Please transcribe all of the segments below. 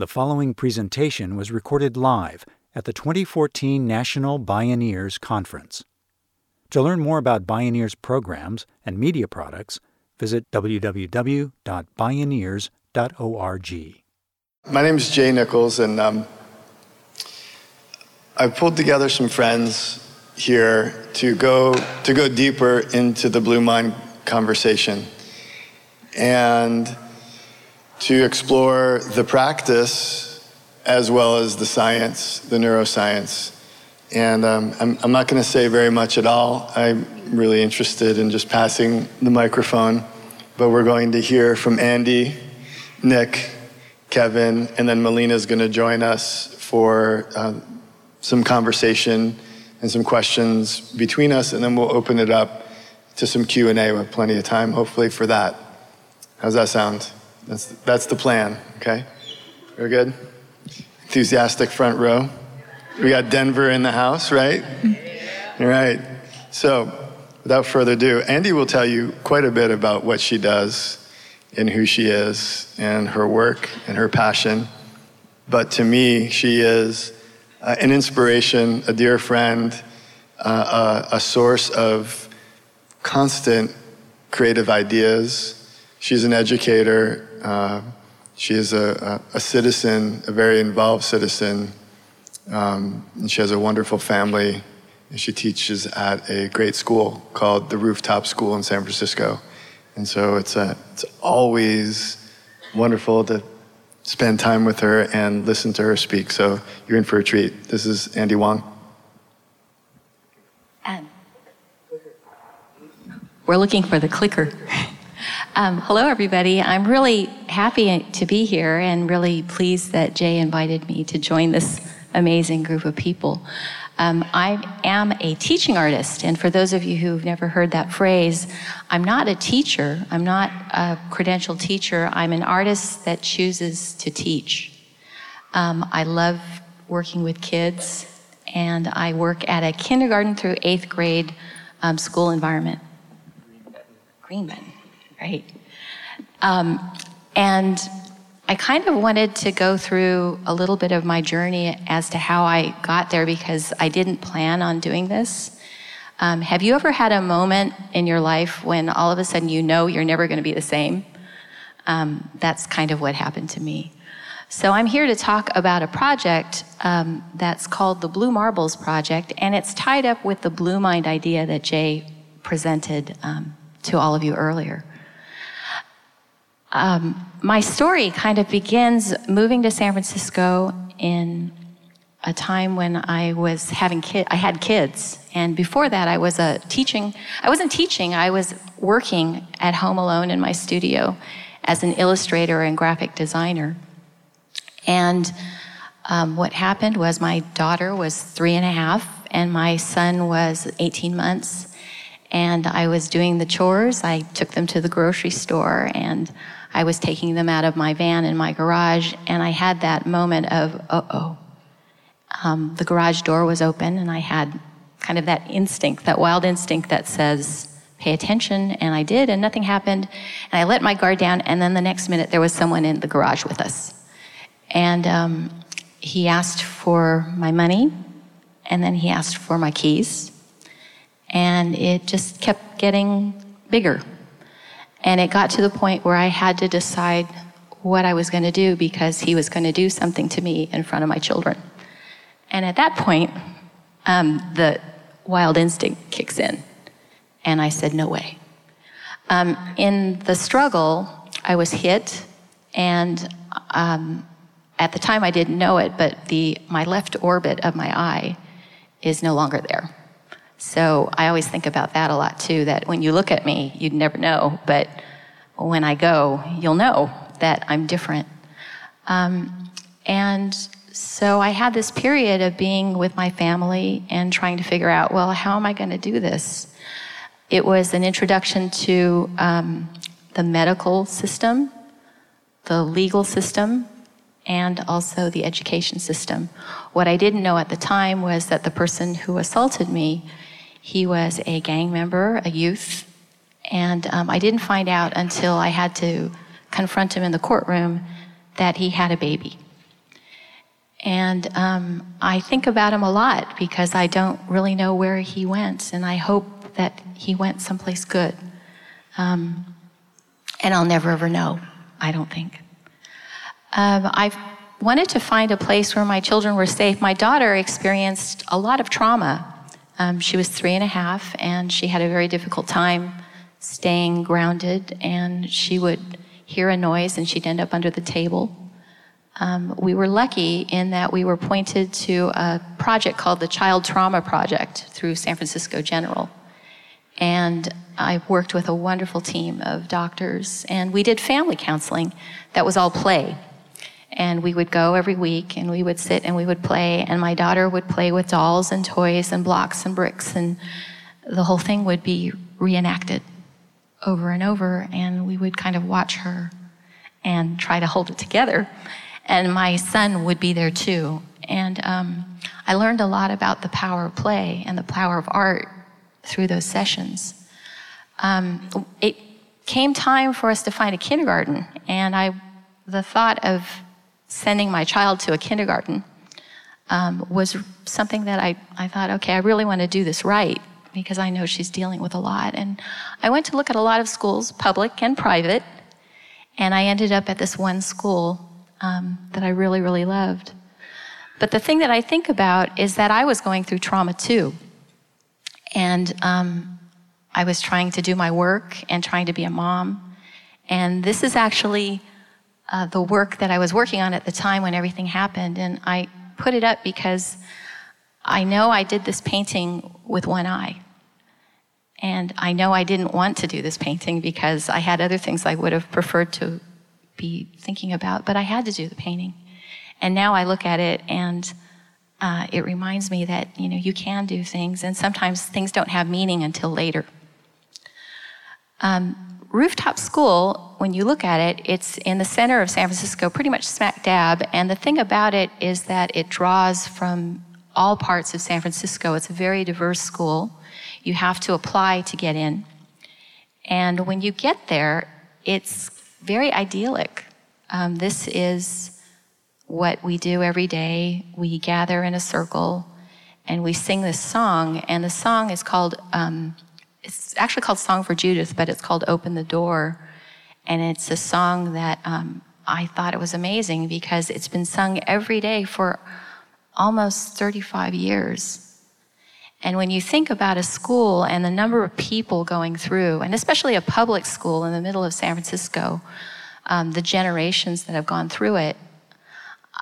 The following presentation was recorded live at the 2014 National Bioneers Conference. To learn more about Bioneers programs and media products, visit www.bioneers.org. My name is Jay Nichols, and I pulled together some friends here to go deeper into the Blue Mind conversation and to explore the practice as well as the science, the neuroscience. And I'm not going to say very much at all. I'm really interested in just passing the microphone, but we're going to hear from Andy, Nick, Kevin, and then Melina's going to join us for some conversation and some questions between us, and then we'll open it up to some Q&A with plenty of time, hopefully, for that. How's that sound? That's the plan, okay? We're good? Enthusiastic front row. We got Denver in the house, right? Yeah. All right. So, without further ado, Andy will tell you quite a bit about what she does and who she is and her work and her passion. But to me, she is an inspiration, a dear friend, a source of constant creative ideas. She's an educator. She is a citizen, a very involved citizen. And she has a wonderful family. And she teaches at a great school called the Rooftop School in San Francisco. And so it's always wonderful to spend time with her and listen to her speak. So you're in for a treat. This is Andy Wong. We're looking for the clicker. Hello, everybody. I'm really happy to be here and really pleased that Jay invited me to join this amazing group of people. I am a teaching artist, and for those of you who've never heard that phrase, I'm not a teacher. I'm not a credentialed teacher. I'm an artist that chooses to teach. I love working with kids, and I work at a kindergarten through 8th grade school environment. Green button. Right. And I kind of wanted to go through a little bit of my journey as to how I got there, because I didn't plan on doing this. Have you ever had a moment in your life when all of a sudden you know you're never going to be the same? That's kind of what happened to me. So I'm here to talk about a project that's called the Blue Marbles Project, and it's tied up with the Blue Mind idea that Jay presented to all of you earlier. My story kind of begins moving to San Francisco in a time when I was I had kids. And before that, I was working at home alone in my studio as an illustrator and graphic designer. And what happened was my daughter was 3.5 and my son was 18 months. And I was doing the chores. I took them to the grocery store, and I was taking them out of my van in my garage, and I had that moment of, uh-oh. The garage door was open, and I had kind of that instinct, that wild instinct that says, pay attention, and I did, and nothing happened. And I let my guard down, and then the next minute, there was someone in the garage with us. And he asked for my money, and then he asked for my keys, and it just kept getting bigger. And it got to the point where I had to decide what I was going to do, because he was going to do something to me in front of my children. And at that point, the wild instinct kicks in. And I said, no way. In the struggle, I was hit. And at the time, I didn't know it, but my left orbit of my eye is no longer there. So I always think about that a lot, too, that when you look at me, you'd never know. But when I go, you'll know that I'm different. And so I had this period of being with my family and trying to figure out, well, how am I going to do this? It was an introduction to the medical system, the legal system, and also the education system. What I didn't know at the time was that the person who assaulted me, he was a gang member, a youth, and I didn't find out until I had to confront him in the courtroom that he had a baby. And I think about him a lot because I don't really know where he went, and I hope that he went someplace good. And I'll never ever know, I don't think. I've wanted to find a place where my children were safe. My daughter experienced a lot of trauma. She was 3.5, and she had a very difficult time staying grounded, and she would hear a noise and she'd end up under the table. We were lucky in that we were pointed to a project called the Child Trauma Project through San Francisco General. And I worked with a wonderful team of doctors, and we did family counseling that was all play. And we would go every week, and we would sit and we would play, and my daughter would play with dolls and toys and blocks and bricks, and the whole thing would be reenacted over and over, and we would kind of watch her and try to hold it together. And my son would be there too. And I learned a lot about the power of play and the power of art through those sessions. It came time for us to find a kindergarten, and the thought of sending my child to a kindergarten was something that I thought, okay, I really want to do this right because I know she's dealing with a lot. And I went to look at a lot of schools, public and private, and I ended up at this one school that I really, really loved. But the thing that I think about is that I was going through trauma too. And I was trying to do my work and trying to be a mom. And this is actually the work that I was working on at the time when everything happened. And I put it up because I know I did this painting with one eye. And I know I didn't want to do this painting because I had other things I would have preferred to be thinking about, but I had to do the painting. And now I look at it and it reminds me that, you know, you can do things, and sometimes things don't have meaning until later. Rooftop School, when you look at it, it's in the center of San Francisco, pretty much smack dab, and the thing about it is that it draws from all parts of San Francisco. It's a very diverse school. You have to apply to get in. And when you get there, it's very idyllic. This is what we do every day. We gather in a circle and we sing this song, and the song is called, it's actually called Song for Judith, but it's called Open the Door. And it's a song that I thought it was amazing because it's been sung every day for almost 35 years. And when you think about a school and the number of people going through, and especially a public school in the middle of San Francisco, the generations that have gone through it,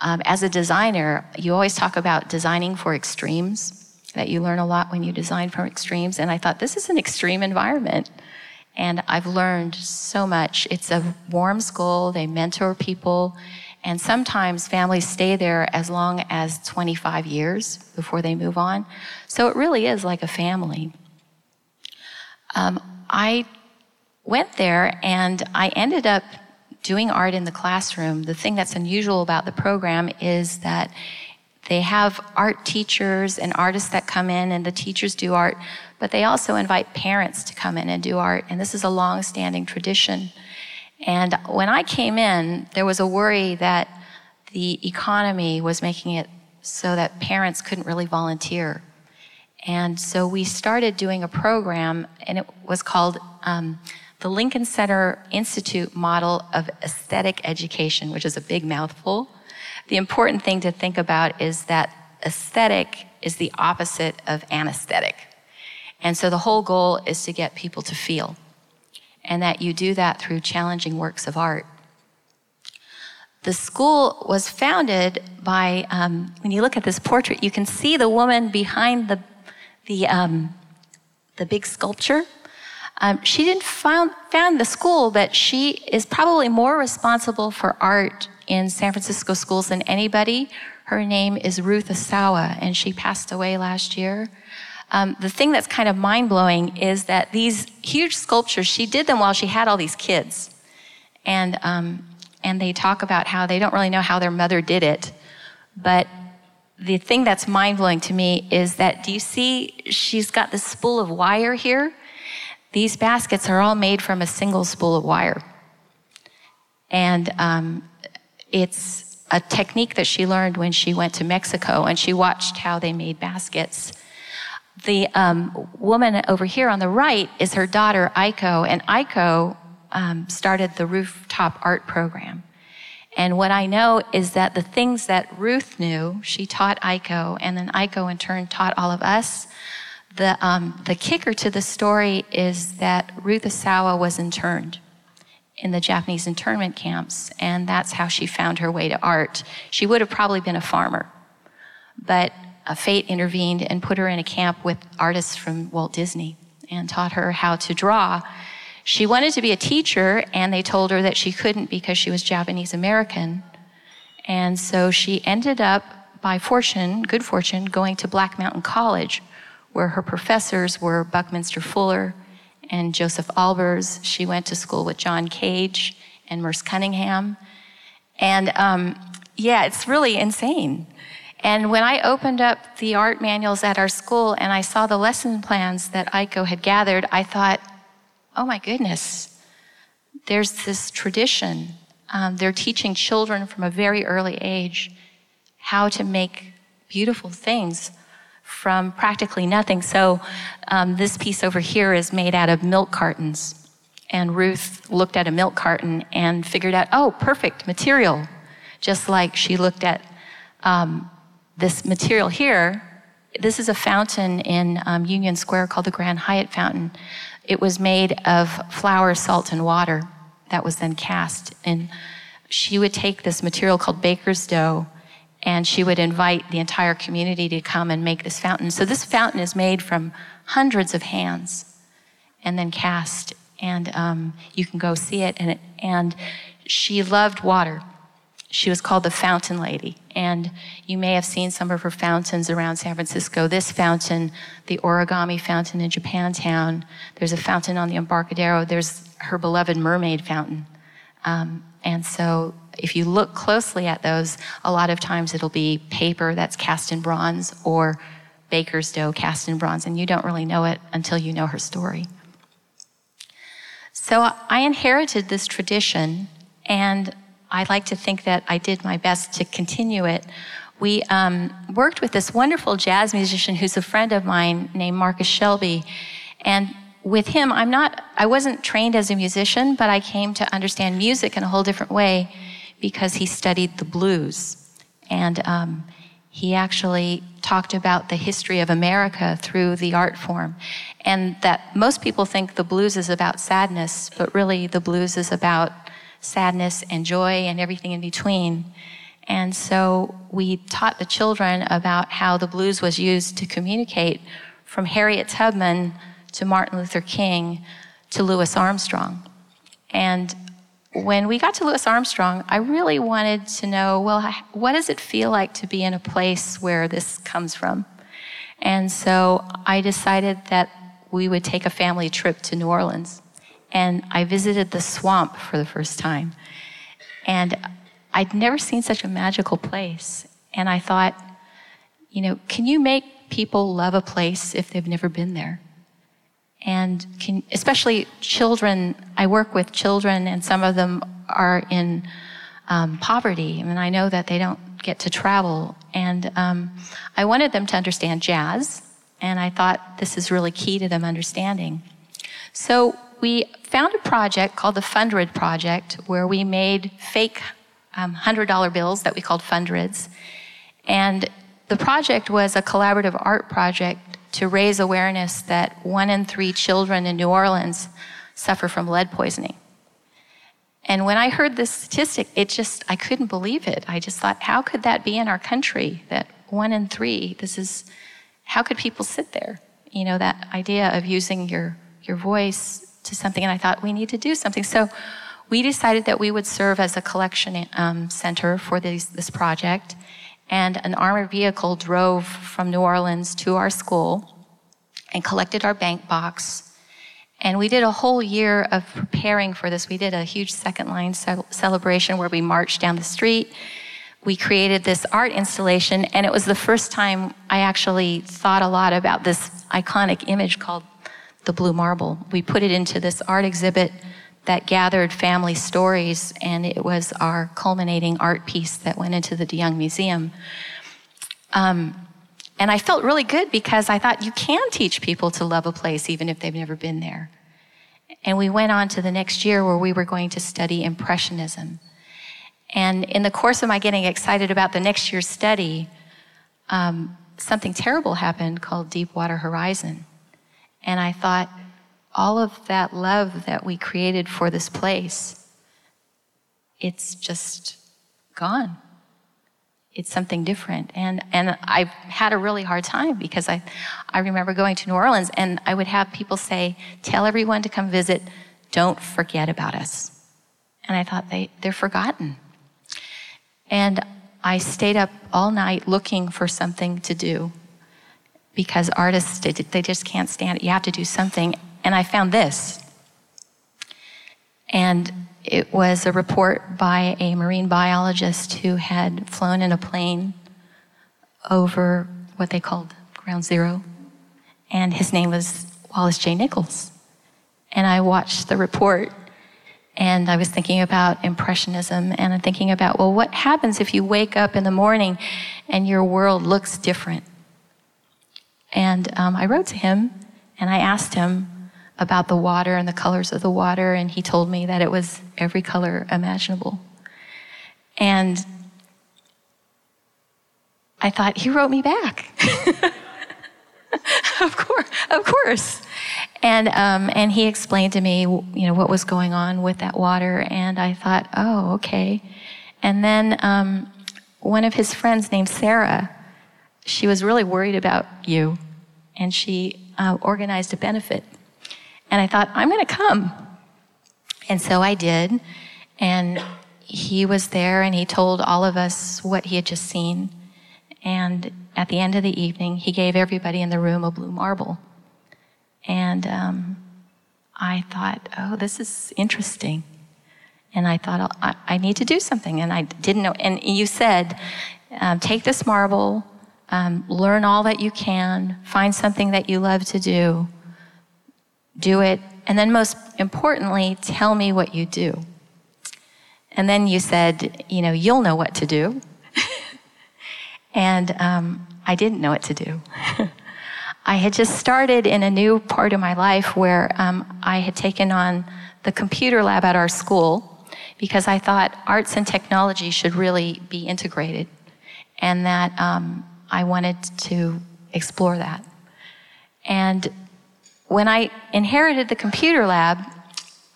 as a designer, you always talk about designing for extremes, that you learn a lot when you design for extremes. And I thought, this is an extreme environment. And I've learned so much. It's a warm school. They mentor people. And sometimes families stay there as long as 25 years before they move on. So it really is like a family. I went there and I ended up doing art in the classroom. The thing that's unusual about the program is that they have art teachers and artists that come in, and the teachers do art, but they also invite parents to come in and do art. And this is a long-standing tradition. And when I came in, there was a worry that the economy was making it so that parents couldn't really volunteer. And so we started doing a program, and it was called the Lincoln Center Institute Model of Aesthetic Education, which is a big mouthful. The important thing to think about is that aesthetic is the opposite of anesthetic. And so the whole goal is to get people to feel, and that you do that through challenging works of art. The school was founded by, when you look at this portrait, you can see the woman behind the big sculpture. She didn't found the school, but she is probably more responsible for art in San Francisco schools than anybody. Her name is Ruth Asawa, and she passed away last year. The thing that's kind of mind-blowing is that these huge sculptures, she did them while she had all these kids. And they talk about how they don't really know how their mother did it. But the thing that's mind-blowing to me is that, do you see she's got this spool of wire here? These baskets are all made from a single spool of wire. And it's a technique that she learned when she went to Mexico, and she watched how they made baskets. The woman over here on the right is her daughter, Iko, and Iko started the Rooftop Art Program. And what I know is that the things that Ruth knew, she taught Iko, and then Iko in turn taught all of us. The kicker to the story is that Ruth Asawa was interned in the Japanese internment camps, and that's how she found her way to art. She would have probably been a farmer, but a fate intervened and put her in a camp with artists from Walt Disney and taught her how to draw. She wanted to be a teacher, and they told her that she couldn't because she was Japanese American. And so she ended up, by fortune, good fortune, going to Black Mountain College, where her professors were Buckminster Fuller and Joseph Albers. She went to school with John Cage and Merce Cunningham. And yeah, it's really insane. And when I opened up the art manuals at our school and I saw the lesson plans that Iko had gathered, I thought, oh my goodness, there's this tradition. They're teaching children from a very early age how to make beautiful things from practically nothing. So this piece over here is made out of milk cartons. And Ruth looked at a milk carton and figured out, oh, perfect material. Just like she looked at this material here. This is a fountain in Union Square called the Grand Hyatt Fountain. It was made of flour, salt, and water that was then cast. And she would take this material called baker's dough, and she would invite the entire community to come and make this fountain. So this fountain is made from hundreds of hands and then cast. And you can go see it. And she loved water. She was called the Fountain Lady. And you may have seen some of her fountains around San Francisco. This fountain, the origami fountain in Japantown. There's a fountain on the Embarcadero. There's her beloved mermaid fountain. And so if you look closely at those, a lot of times it'll be paper that's cast in bronze or baker's dough cast in bronze, and you don't really know it until you know her story. So I inherited this tradition, and I like to think that I did my best to continue it. We worked with this wonderful jazz musician who's a friend of mine named Marcus Shelby, and with him, I wasn't trained as a musician, but I came to understand music in a whole different way because he studied the blues. And he actually talked about the history of America through the art form. And that most people think the blues is about sadness, but really the blues is about sadness and joy and everything in between. And so we taught the children about how the blues was used to communicate from Harriet Tubman to Martin Luther King, to Louis Armstrong. And when we got to Louis Armstrong, I really wanted to know, well, what does it feel like to be in a place where this comes from? And so I decided that we would take a family trip to New Orleans. And I visited the swamp for the first time. And I'd never seen such a magical place. And I thought, you know, can you make people love a place if they've never been there? And especially children. I work with children, and some of them are in poverty, and I know that they don't get to travel. And I wanted them to understand jazz, and I thought this is really key to them understanding. So we found a project called the Fundrid Project, where we made fake $100 bills that we called Fundrids. And the project was a collaborative art project to raise awareness that 1 in 3 children in New Orleans suffer from lead poisoning. And when I heard this statistic, I couldn't believe it. I just thought, how could that be in our country, that 1 in 3, how could people sit there? You know, that idea of using your voice to something, and I thought, we need to do something. So we decided that we would serve as a collection center for this project. And an armored vehicle drove from New Orleans to our school and collected our bank box. And we did a whole year of preparing for this. We did a huge second line celebration where we marched down the street. We created this art installation, and it was the first time I actually thought a lot about this iconic image called the blue marble. We put it into this art exhibit that gathered family stories, and it was our culminating art piece that went into the De Young Museum. And I felt really good because I thought, you can teach people to love a place even if they've never been there. And we went on to the next year where we were going to study Impressionism. And in the course of my getting excited about the next year's study, something terrible happened called Deepwater Horizon. And I thought, all of that love that we created for this place, it's just gone. It's something different. And I had a really hard time because I remember going to New Orleans and I would have people say, tell everyone to come visit, don't forget about us. And I thought, they're forgotten. And I stayed up all night looking for something to do because artists, they just can't stand it. You have to do something. And I found this. And it was a report by a marine biologist who had flown in a plane over what they called Ground Zero. And his name was Wallace J. Nichols. And I watched the report, and I was thinking about Impressionism, and I'm thinking about, well, what happens if you wake up in the morning and your world looks different? And I wrote to him, and I asked him about the water and the colors of the water, and he told me that it was every color imaginable. And I thought, he wrote me back. Of course. And he explained to me, what was going on with that water, and I thought, oh, okay. And then one of his friends named Sarah, she was really worried about you, and she organized a benefit. And I thought, I'm going to come. And so I did. And he was there, and he told all of us what he had just seen. And at the end of the evening, he gave everybody in the room a blue marble. And I thought, oh, this is interesting. And I thought, I need to do something. And I didn't know. And you said, take this marble, learn all that you can, find something that you love to do. Do it, and then most importantly, tell me what you do. And then you said, you'll know what to do. And I didn't know what to do. I had just started in a new part of my life where I had taken on the computer lab at our school because I thought arts and technology should really be integrated, and that I wanted to explore that. And when I inherited the computer lab,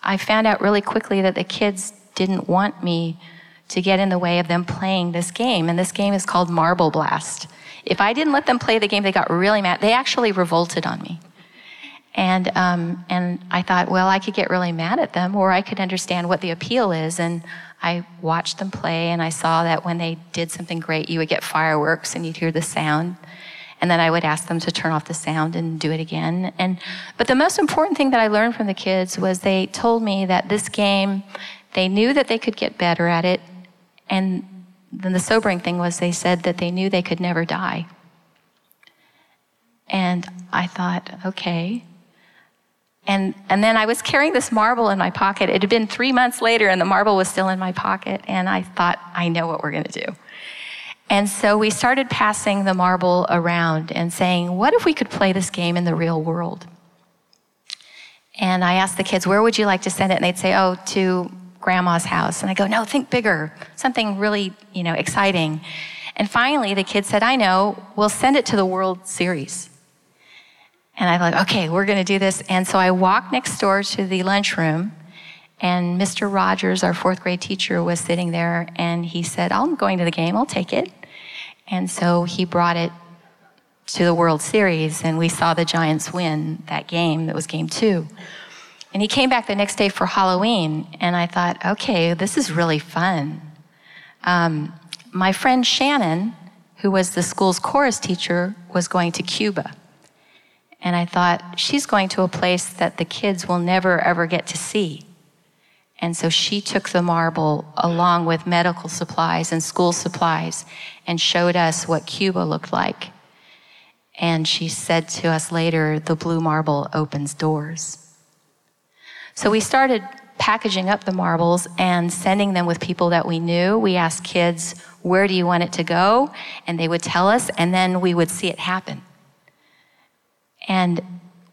I found out really quickly that the kids didn't want me to get in the way of them playing this game, and this game is called Marble Blast. If I didn't let them play the game, they got really mad. They actually revolted on me. And I thought, well, I could get really mad at them, or I could understand what the appeal is, and I watched them play, and I saw that when they did something great, you would get fireworks, and you'd hear the sound. And then I would ask them to turn off the sound and do it again. But the most important thing that I learned from the kids was they told me that this game, they knew that they could get better at it. And then the sobering thing was they said that they knew they could never die. And I thought, okay. And then I was carrying this marble in my pocket. It had been 3 months later, and the marble was still in my pocket. And I thought, I know what we're going to do. And so we started passing the marble around and saying, what if we could play this game in the real world? And I asked the kids, where would you like to send it? And they'd say, oh, to grandma's house. And I go, no, think bigger, something really, exciting. And finally, the kid said, I know, we'll send it to the World Series. And I thought, okay, we're going to do this. And so I walked next door to the lunchroom, and Mr. Rogers, our fourth grade teacher, was sitting there, and he said, I'm going to the game, I'll take it. And so he brought it to the World Series, and we saw the Giants win that game. That was game 2. And he came back the next day for Halloween, and I thought, okay, this is really fun. My friend Shannon, who was the school's chorus teacher, was going to Cuba. And I thought, she's going to a place that the kids will never, ever get to see. And so she took the marble along with medical supplies and school supplies and showed us what Cuba looked like. And she said to us later, the blue marble opens doors. So we started packaging up the marbles and sending them with people that we knew. We asked kids, where do you want it to go? And they would tell us, and then we would see it happen. And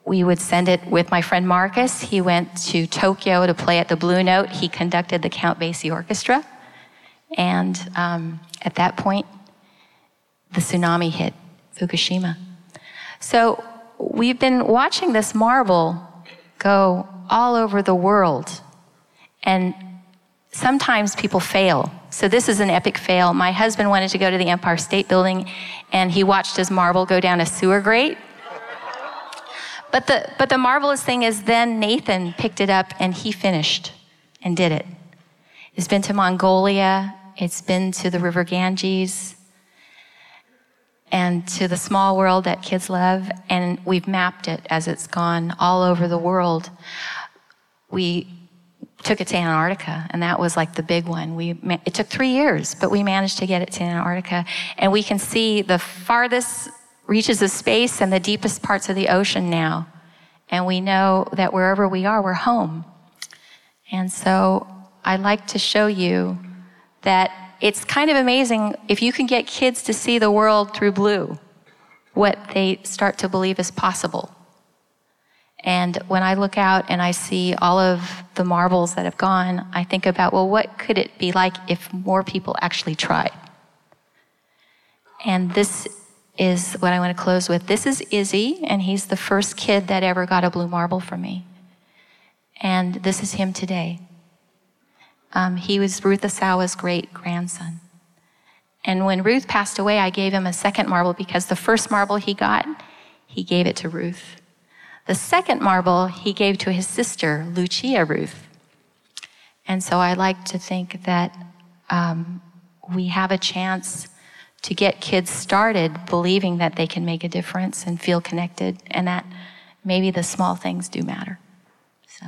we would send it with my friend Marcus. He went to Tokyo to play at the Blue Note. He conducted the Count Basie Orchestra. And at that point, the tsunami hit Fukushima. So we've been watching this marble go all over the world. And sometimes people fail. So this is an epic fail. My husband wanted to go to the Empire State Building, and he watched his marble go down a sewer grate. But the marvelous thing is then Nathan picked it up, and he finished and did it. It's been to Mongolia. It's been to the River Ganges and to the small world that kids love. And we've mapped it as it's gone all over the world. We took it to Antarctica, and that was like the big one. It took 3 years, but we managed to get it to Antarctica. And we can see the farthest reaches of space and the deepest parts of the ocean now. And we know that wherever we are, we're home. And so I'd like to show you that it's kind of amazing if you can get kids to see the world through blue, what they start to believe is possible. And when I look out and I see all of the marbles that have gone, I think about, well, what could it be like if more people actually tried? And this is what I want to close with. This is Izzy, and he's the first kid that ever got a blue marble from me. And this is him today. He was Ruth Asawa's great-grandson. And when Ruth passed away, I gave him a second marble because the first marble he got, he gave it to Ruth. The second marble he gave to his sister, Lucia Ruth. And so I like to think that we have a chance to get kids started believing that they can make a difference and feel connected, and that maybe the small things do matter. So,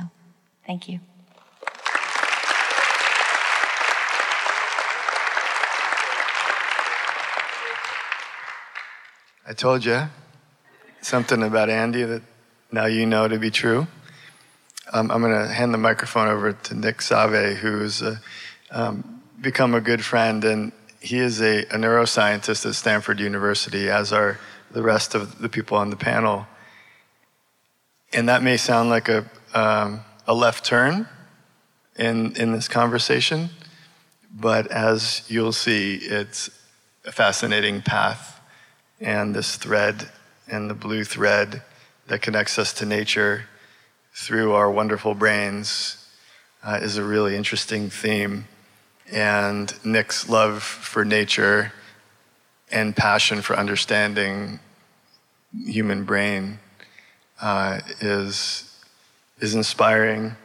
thank you. I told you something about Andy that now you know to be true. I'm going to hand the microphone over to Nick Save, who's become a good friend, and he is a neuroscientist at Stanford University, as are the rest of the people on the panel. And that may sound like a left turn in this conversation, but as you'll see, it's a fascinating path. And this thread, and the blue thread that connects us to nature through our wonderful brains is a really interesting theme. And Nick's love for nature and passion for understanding human brain is inspiring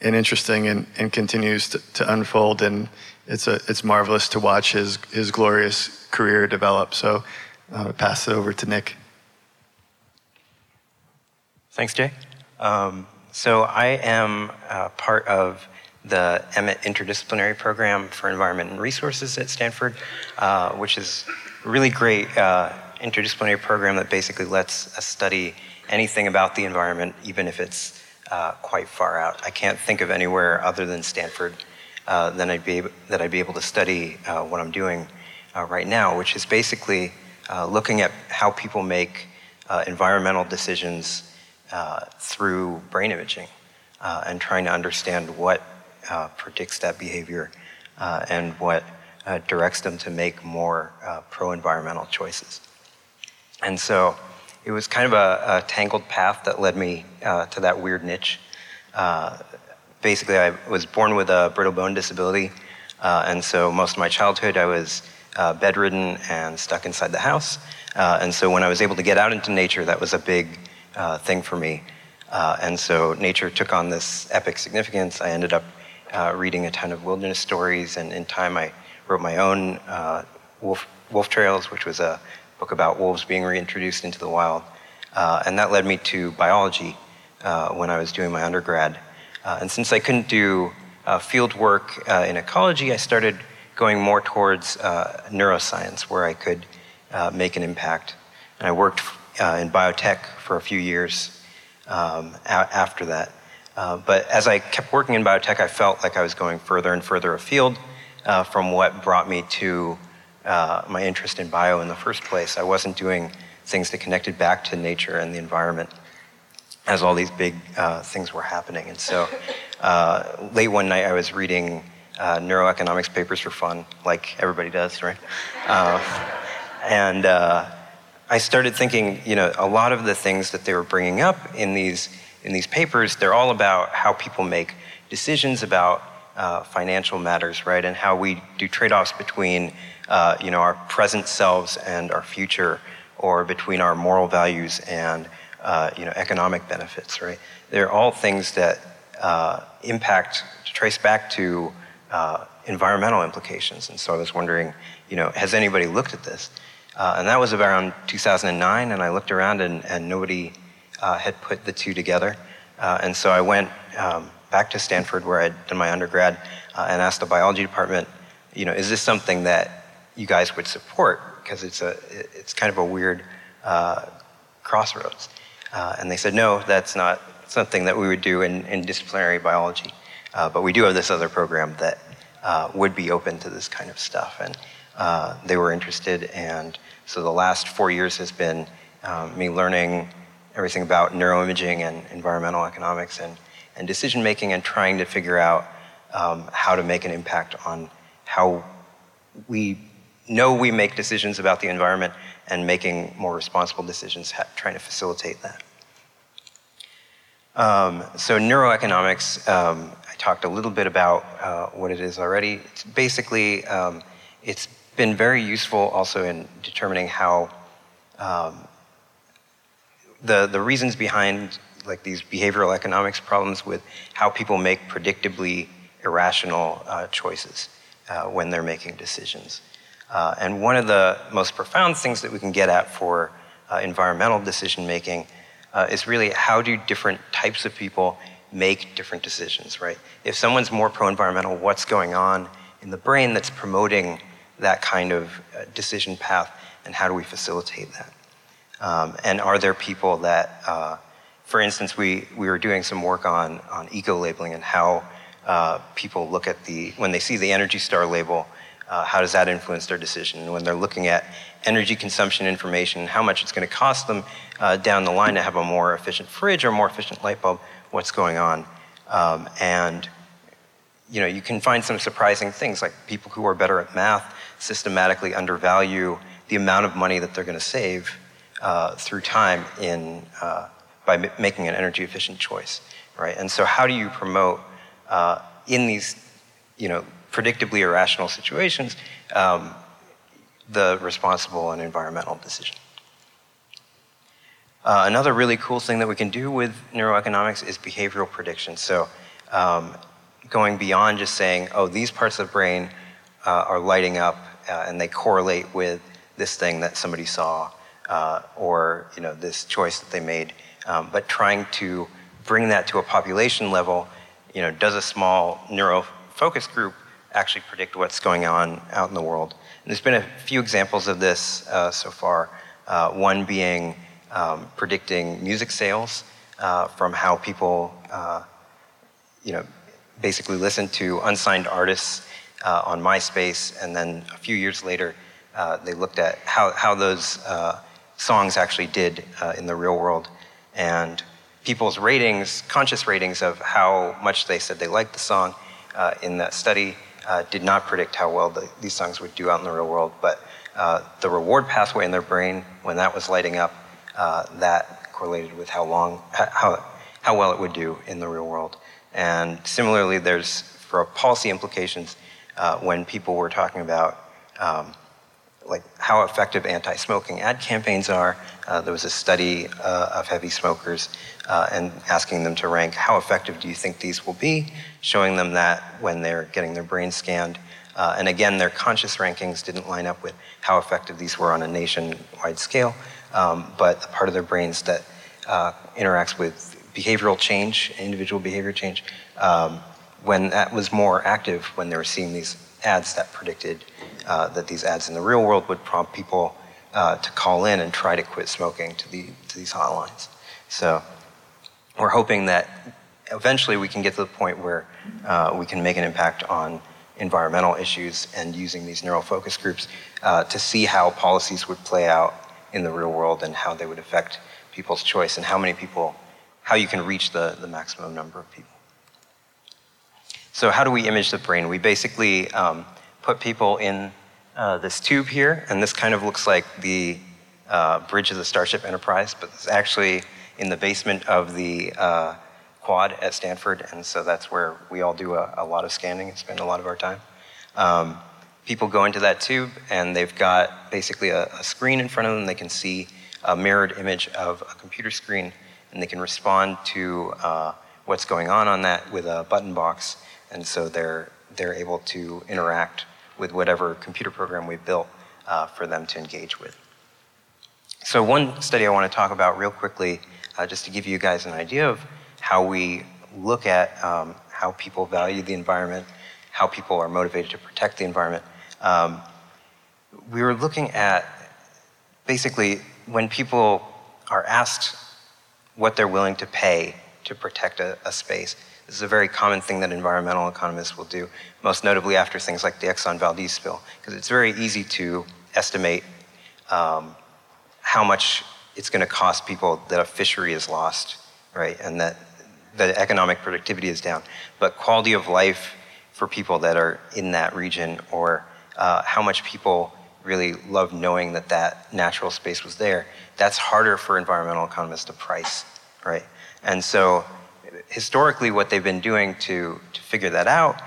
and interesting, and continues to unfold. And it's marvelous to watch his glorious career develop. So I'll pass it over to Nick. Thanks, Jay. So I am part of the Emmett Interdisciplinary Program for Environment and Resources at Stanford, which is a really great interdisciplinary program that basically lets us study anything about the environment, even if it's quite far out. I can't think of anywhere other than Stanford that I'd be able to study what I'm doing right now, which is basically looking at how people make environmental decisions through brain imaging and trying to understand what predicts that behavior and what directs them to make more pro-environmental choices. And so it was kind of a tangled path that led me to that weird niche. Basically, I was born with a brittle bone disability, and so most of my childhood I was bedridden and stuck inside the house. And so when I was able to get out into nature, that was a big thing for me. And so nature took on this epic significance. I ended up reading a ton of wilderness stories, and in time I wrote my own Wolf Trails, which was a book about wolves being reintroduced into the wild. And that led me to biology when I was doing my undergrad. And since I couldn't do field work in ecology, I started going more towards neuroscience, where I could make an impact. And I worked in biotech for a few years after that. But as I kept working in biotech, I felt like I was going further and further afield from what brought me to my interest in bio in the first place. I wasn't doing things that connected back to nature and the environment as all these big things were happening. And so late one night I was reading neuroeconomics papers for fun, like everybody does, right? And I started thinking, you know, a lot of the things that they were bringing up in these papers, they're all about how people make decisions about financial matters, right? And how we do trade-offs between, you know, our present selves and our future, or between our moral values and, you know, economic benefits, right? They're all things that trace back to environmental implications. And so I was wondering, you know, has anybody looked at this? And that was around 2009, and I looked around and nobody had put the two together. And so I went back to Stanford, where I'd done my undergrad, and asked the biology department, you know, is this something that you guys would support? Because it's kind of a weird crossroads. And they said, no, that's not something that we would do in disciplinary biology. But we do have this other program that would be open to this kind of stuff. And they were interested. And so the last 4 years has been me learning everything about neuroimaging and environmental economics and decision-making, and trying to figure out how to make an impact on how we know we make decisions about the environment, and making more responsible decisions, trying to facilitate that. So neuroeconomics, I talked a little bit about what it is already. It's basically, it's been very useful also in determining how the reasons behind like these behavioral economics problems with how people make predictably irrational choices when they're making decisions. And one of the most profound things that we can get at for environmental decision-making is really, how do different types of people make different decisions, right? If someone's more pro-environmental, what's going on in the brain that's promoting that kind of decision path, and how do we facilitate that? And are there people that, for instance, we were doing some work on eco-labeling, and how people look at when they see the Energy Star label, how does that influence their decision? When they're looking at energy consumption information, how much it's going to cost them down the line to have a more efficient fridge or more efficient light bulb, what's going on? And you know, you can find some surprising things, like people who are better at math systematically undervalue the amount of money that they're going to save through time by making an energy efficient choice, right? And so how do you promote in these, you know, predictably irrational situations, the responsible and environmental decision. Another really cool thing that we can do with neuroeconomics is behavioral prediction. So going beyond just saying, oh, these parts of the brain are lighting up and they correlate with this thing that somebody saw or, you know, this choice that they made, but trying to bring that to a population level. You know, does a small neurofocus group actually predict what's going on out in the world? And there's been a few examples of this so far, one being predicting music sales from how people, you know, basically listen to unsigned artists on MySpace, and then a few years later, they looked at how those songs actually did in the real world, and people's ratings, conscious ratings of how much they said they liked the song in that study did not predict how well these songs would do out in the real world, but the reward pathway in their brain, when that was lighting up, that correlated with how well it would do in the real world. And similarly, there's, for policy implications, when people were talking about like how effective anti-smoking ad campaigns are. There was a study of heavy smokers and asking them to rank, how effective do you think these will be, showing them that when they're getting their brain scanned. And again, their conscious rankings didn't line up with how effective these were on a nationwide scale, but the part of their brains that interacts with behavioral change, individual behavior change, when that was more active when they were seeing these ads that predicted that these ads in the real world would prompt people to call in and try to quit smoking to these hotlines. So we're hoping that eventually we can get to the point where we can make an impact on environmental issues and using these neural focus groups to see how policies would play out in the real world and how they would affect people's choice and how many people, how you can reach the maximum number of people. So how do we image the brain? We basically put people in this tube here, and this kind of looks like the bridge of the Starship Enterprise, but it's actually in the basement of the quad at Stanford, and so that's where we all do a lot of scanning and spend a lot of our time. People go into that tube, and they've got basically a screen in front of them. They can see a mirrored image of a computer screen, and they can respond to what's going on that with a button box, and so they're able to interact with whatever computer program we've built for them to engage with. So one study I want to talk about real quickly, just to give you guys an idea of how we look at how people value the environment, how people are motivated to protect the environment. We were looking at basically when people are asked what they're willing to pay to protect a space. This is a very common thing that environmental economists will do, most notably after things like the Exxon Valdez spill, because it's very easy to estimate how much it's going to cost people that a fishery is lost, right, and that the economic productivity is down. But quality of life for people that are in that region, or how much people really love knowing that that natural space was there, that's harder for environmental economists to price, right? And so historically what they've been doing to figure that out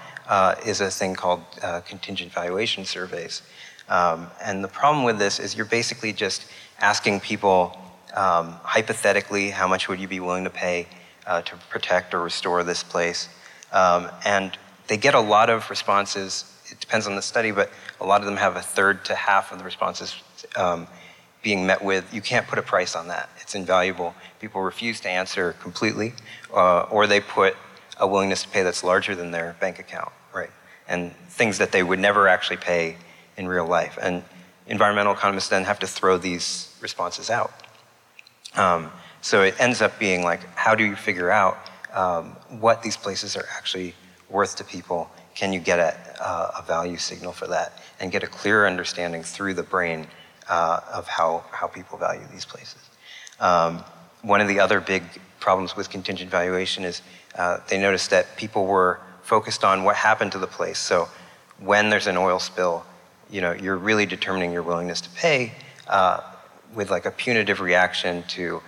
is a thing called contingent valuation surveys. And the problem with this is you're basically just asking people hypothetically how much would you be willing to pay to protect or restore this place. And they get a lot of responses. It depends on the study, but a lot of them have a third to half of the responses being met with, you can't put a price on that. It's invaluable. People refuse to answer completely, or they put a willingness to pay that's larger than their bank account, right? And things that they would never actually pay in real life. And environmental economists then have to throw these responses out. So it ends up being like, how do you figure out what these places are actually worth to people? Can you get a value signal for that and get a clearer understanding through the brain of how people value these places? One of the other big problems with contingent valuation is they noticed that people were focused on what happened to the place. So when there's an oil spill, you're really determining your willingness to pay with like a punitive reaction to,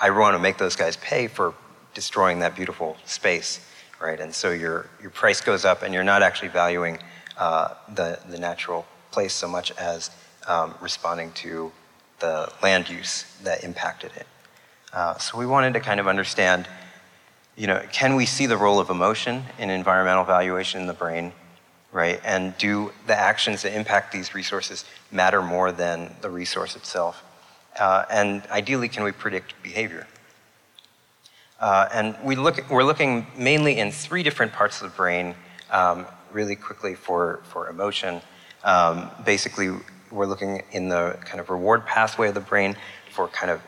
I want to make those guys pay for destroying that beautiful space, right? And so your price goes up, and you're not actually valuing the natural place so much as responding to the land use that impacted it. So we wanted to kind of understand, can we see the role of emotion in environmental valuation in the brain, right? And do the actions that impact these resources matter more than the resource itself? And ideally, can we predict behavior? And we're looking mainly in three different parts of the brain, really quickly for emotion. Basically, we're looking in the kind of reward pathway of the brain for kind of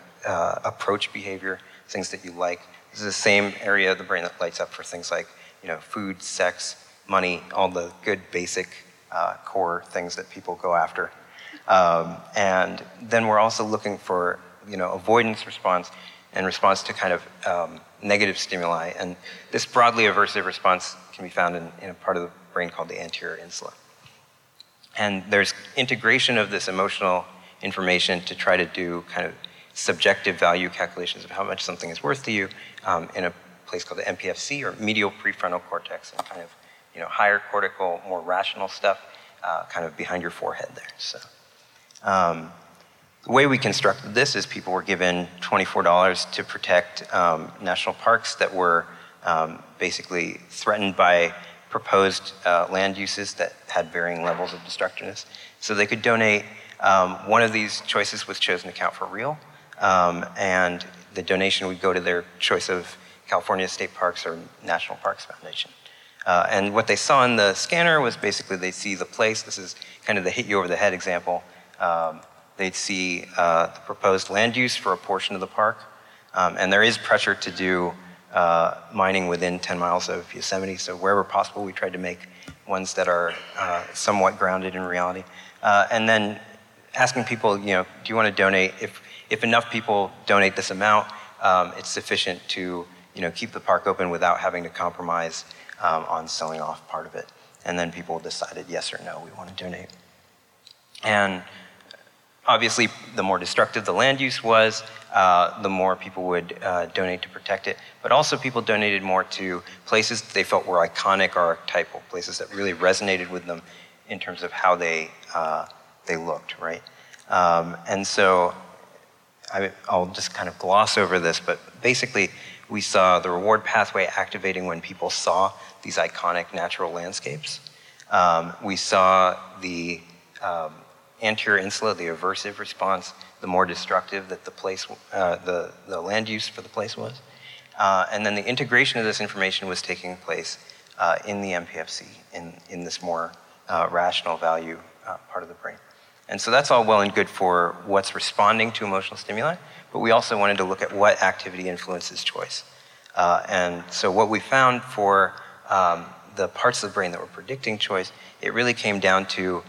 approach behavior, things that you like. This is the same area of the brain that lights up for things like, food, sex, money, all the good basic core things that people go after. And then we're also looking for, avoidance response and response to kind of negative stimuli. And this broadly aversive response can be found in a part of the brain called the anterior insula. And there's integration of this emotional information to try to do kind of subjective value calculations of how much something is worth to you in a place called the MPFC, or medial prefrontal cortex, and kind of higher cortical, more rational stuff kind of behind your forehead there. So the way we constructed this is people were given $24 to protect national parks that were basically threatened by proposed land uses that had varying levels of destructiveness. So they could donate. One of these choices was chosen to count for real, and the donation would go to their choice of California State Parks or National Parks Foundation. And what they saw in the scanner was basically they'd see the place. This is kind of the hit you over the head example. They'd see the proposed land use for a portion of the park, and there is pressure to do mining within 10 miles of Yosemite. So wherever possible, we tried to make ones that are somewhat grounded in reality. And then asking people, you know, do you want to donate? If enough people donate this amount, it's sufficient to, you know, keep the park open without having to compromise on selling off part of it. And then people decided yes or no, we want to donate. And obviously, the more destructive the land use was, the more people would donate to protect it. But also people donated more to places that they felt were iconic or archetypal, places that really resonated with them in terms of how they looked, right? And so I'll just kind of gloss over this, but basically we saw the reward pathway activating when people saw these iconic natural landscapes. We saw the anterior insula, the aversive response, the more destructive that the place, the land use for the place was. And then the integration of this information was taking place in the MPFC, in this more rational value part of the brain. And so that's all well and good for what's responding to emotional stimuli, but we also wanted to look at what activity influences choice. And so what we found for the parts of the brain that were predicting choice, it really came down to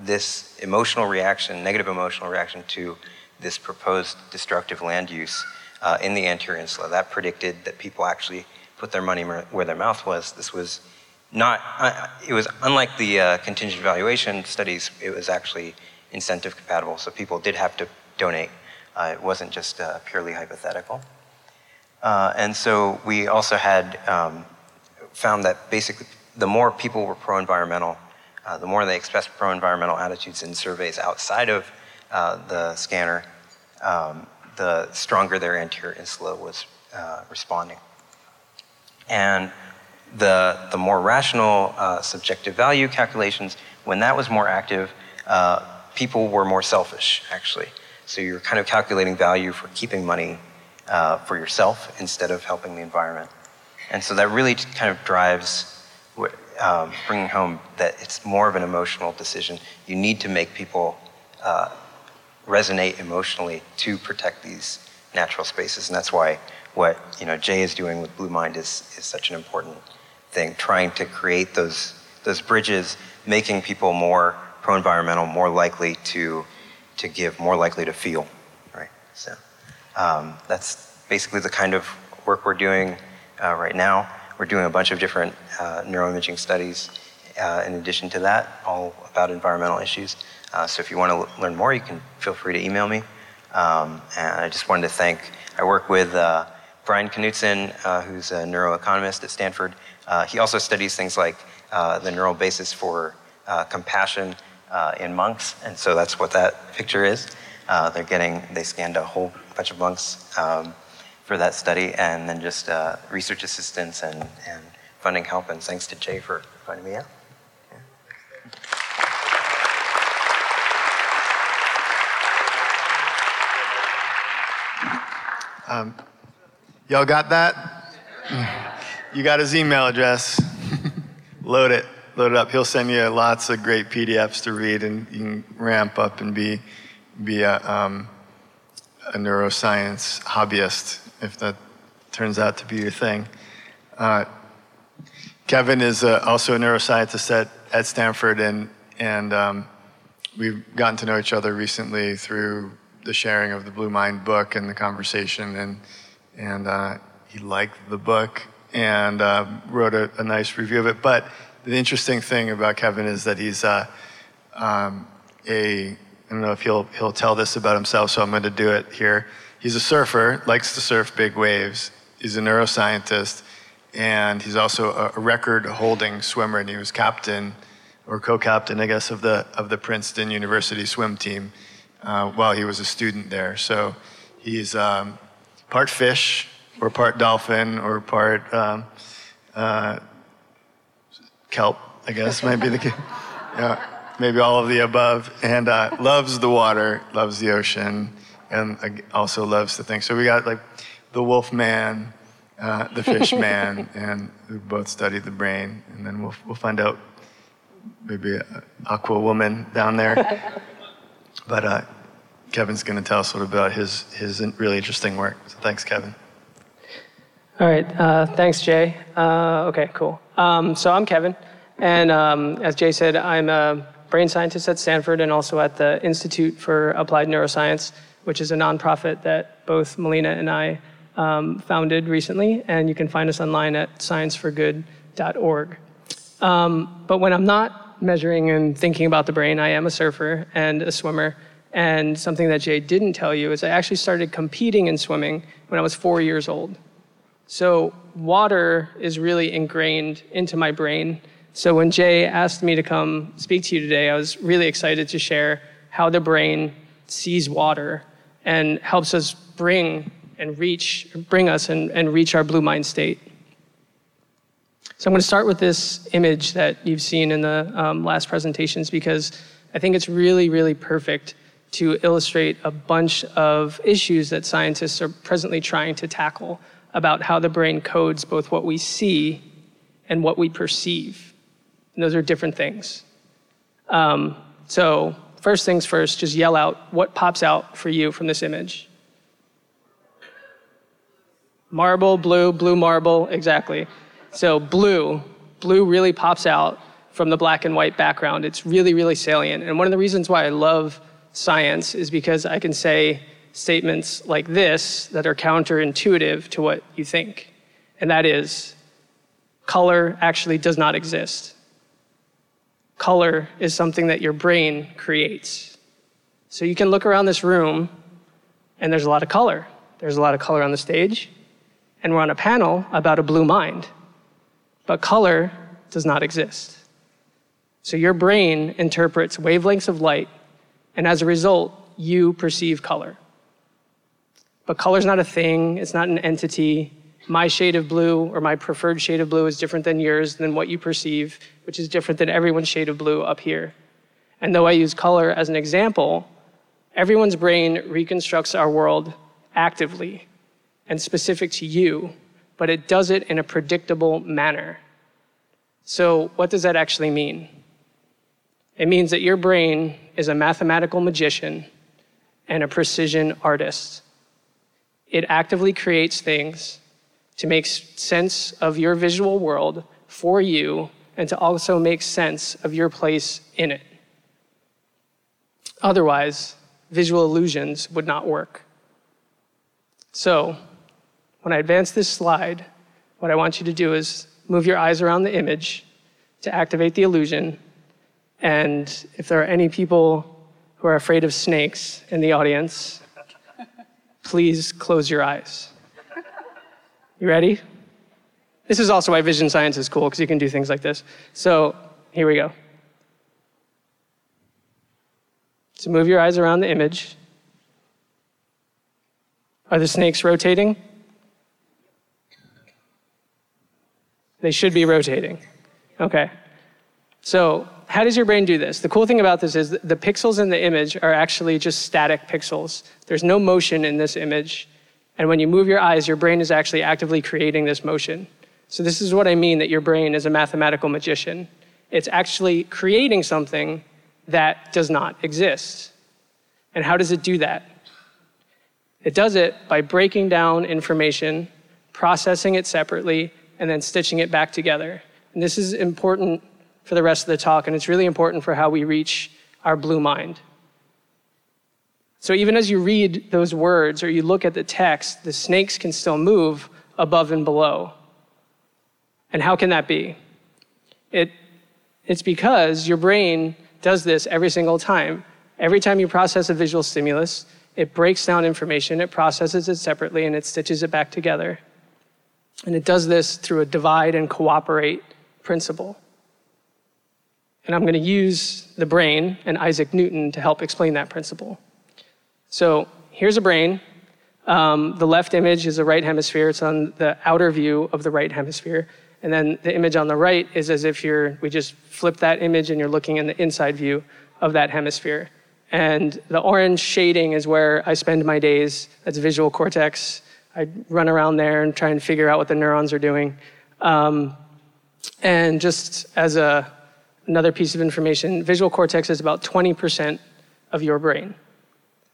this emotional reaction, negative emotional reaction to this proposed destructive land use in the anterior insula. That predicted that people actually put their money where their mouth was. This was not, it was unlike the contingent valuation studies, it was actually incentive compatible. So people did have to donate. It wasn't just purely hypothetical. And so we also had found that basically the more people were pro-environmental, the more they expressed pro-environmental attitudes in surveys outside of the scanner, the stronger their anterior insula was responding. And the more rational subjective value calculations, when that was more active, people were more selfish, actually. So you're kind of calculating value for keeping money for yourself instead of helping the environment. And so that really kind of drives bringing home that it's more of an emotional decision. You need to make people resonate emotionally to protect these natural spaces, and that's why what, you know, Jay is doing with Blue Mind is such an important thing, trying to create those bridges, making people more pro-environmental, more likely to give, more likely to feel, right? So that's basically the kind of work we're doing right now. We're doing a bunch of different neuroimaging studies in addition to that, all about environmental issues. So if you want to learn more, you can feel free to email me. And I just wanted to thank, I work with Brian Knudsen, who's a neuroeconomist at Stanford. He also studies things like the neural basis for compassion in monks. And so that's what that picture is. They scanned a whole bunch of monks for that study, and then just research assistance and funding help, and thanks to Jay for finding me out. Yeah. Y'all got that? You got his email address. Load it up. He'll send you lots of great PDFs to read, and you can ramp up and be a neuroscience hobbyist, if that turns out to be your thing. Kevin is also a neuroscientist at Stanford, and we've gotten to know each other recently through the sharing of the Blue Mind book and the conversation, and he liked the book and wrote a nice review of it. But the interesting thing about Kevin is that he's I don't know if he'll tell this about himself, so I'm going to do it here. He's a surfer, likes to surf big waves. He's a neuroscientist, and he's also a record-holding swimmer. And he was captain, or co-captain, I guess, of the Princeton University swim team while he was a student there. So he's part fish, or part dolphin, or part kelp, I guess, might be the case. Yeah, maybe all of the above. And loves the water, loves the ocean, and also loves to think. So we got like the wolf man, the fish man, and we both studied the brain. And then we'll find out maybe an aqua woman down there. But Kevin's going to tell us a little about his really interesting work. So thanks, Kevin. All right, thanks, Jay. Okay, cool. So I'm Kevin, and as Jay said, I'm a brain scientist at Stanford and also at the Institute for Applied Neuroscience, which is a nonprofit that both Melina and I founded recently, and you can find us online at scienceforgood.org. But when I'm not measuring and thinking about the brain, I am a surfer and a swimmer, and something that Jay didn't tell you is I actually started competing in swimming when I was 4 years old. So water is really ingrained into my brain. So when Jay asked me to come speak to you today, I was really excited to share how the brain sees water and helps us bring us and reach our blue mind state. So I'm going to start with this image that you've seen in the last presentations because I think it's really, really perfect to illustrate a bunch of issues that scientists are presently trying to tackle about how the brain codes both what we see and what we perceive. And those are different things. So first things first, just yell out what pops out for you from this image. Marble, blue marble, exactly. So blue really pops out from the black and white background. It's really, really salient. And one of the reasons why I love science is because I can say statements like this that are counterintuitive to what you think. And that is, color actually does not exist. Color is something that your brain creates. So you can look around this room and there's a lot of color. There's a lot of color on the stage and we're on a panel about a blue mind. But color does not exist. So your brain interprets wavelengths of light and as a result, you perceive color. But color's not a thing, it's not an entity. My shade of blue or my preferred shade of blue is different than yours, than what you perceive, which is different than everyone's shade of blue up here. And though I use color as an example, everyone's brain reconstructs our world actively and specific to you, but it does it in a predictable manner. So what does that actually mean? It means that your brain is a mathematical magician and a precision artist. It actively creates things to make sense of your visual world for you and to also make sense of your place in it. Otherwise, visual illusions would not work. So, when I advance this slide, what I want you to do is move your eyes around the image to activate the illusion. And if there are any people who are afraid of snakes in the audience, please close your eyes. You ready? This is also why vision science is cool, because you can do things like this. So here we go. So move your eyes around the image. Are the snakes rotating? They should be rotating. Okay. So how does your brain do this? The cool thing about this is the pixels in the image are actually just static pixels. There's no motion in this image. And when you move your eyes, your brain is actually actively creating this motion. So this is what I mean that your brain is a mathematical magician. It's actually creating something that does not exist. And how does it do that? It does it by breaking down information, processing it separately, and then stitching it back together. And this is important for the rest of the talk, and it's really important for how we reach our blue mind. So even as you read those words or you look at the text, the snakes can still move above and below. And how can that be? It's because your brain does this every single time. Every time you process a visual stimulus, it breaks down information, it processes it separately, and it stitches it back together. And it does this through a divide and cooperate principle. And I'm going to use the brain and Isaac Newton to help explain that principle. So here's a brain. The left image is the right hemisphere. It's on the outer view of the right hemisphere. And then the image on the right is as if we just flip that image and you're looking in the inside view of that hemisphere. And the orange shading is where I spend my days. That's visual cortex. I run around there and try and figure out what the neurons are doing. And just as another piece of information, visual cortex is about 20% of your brain.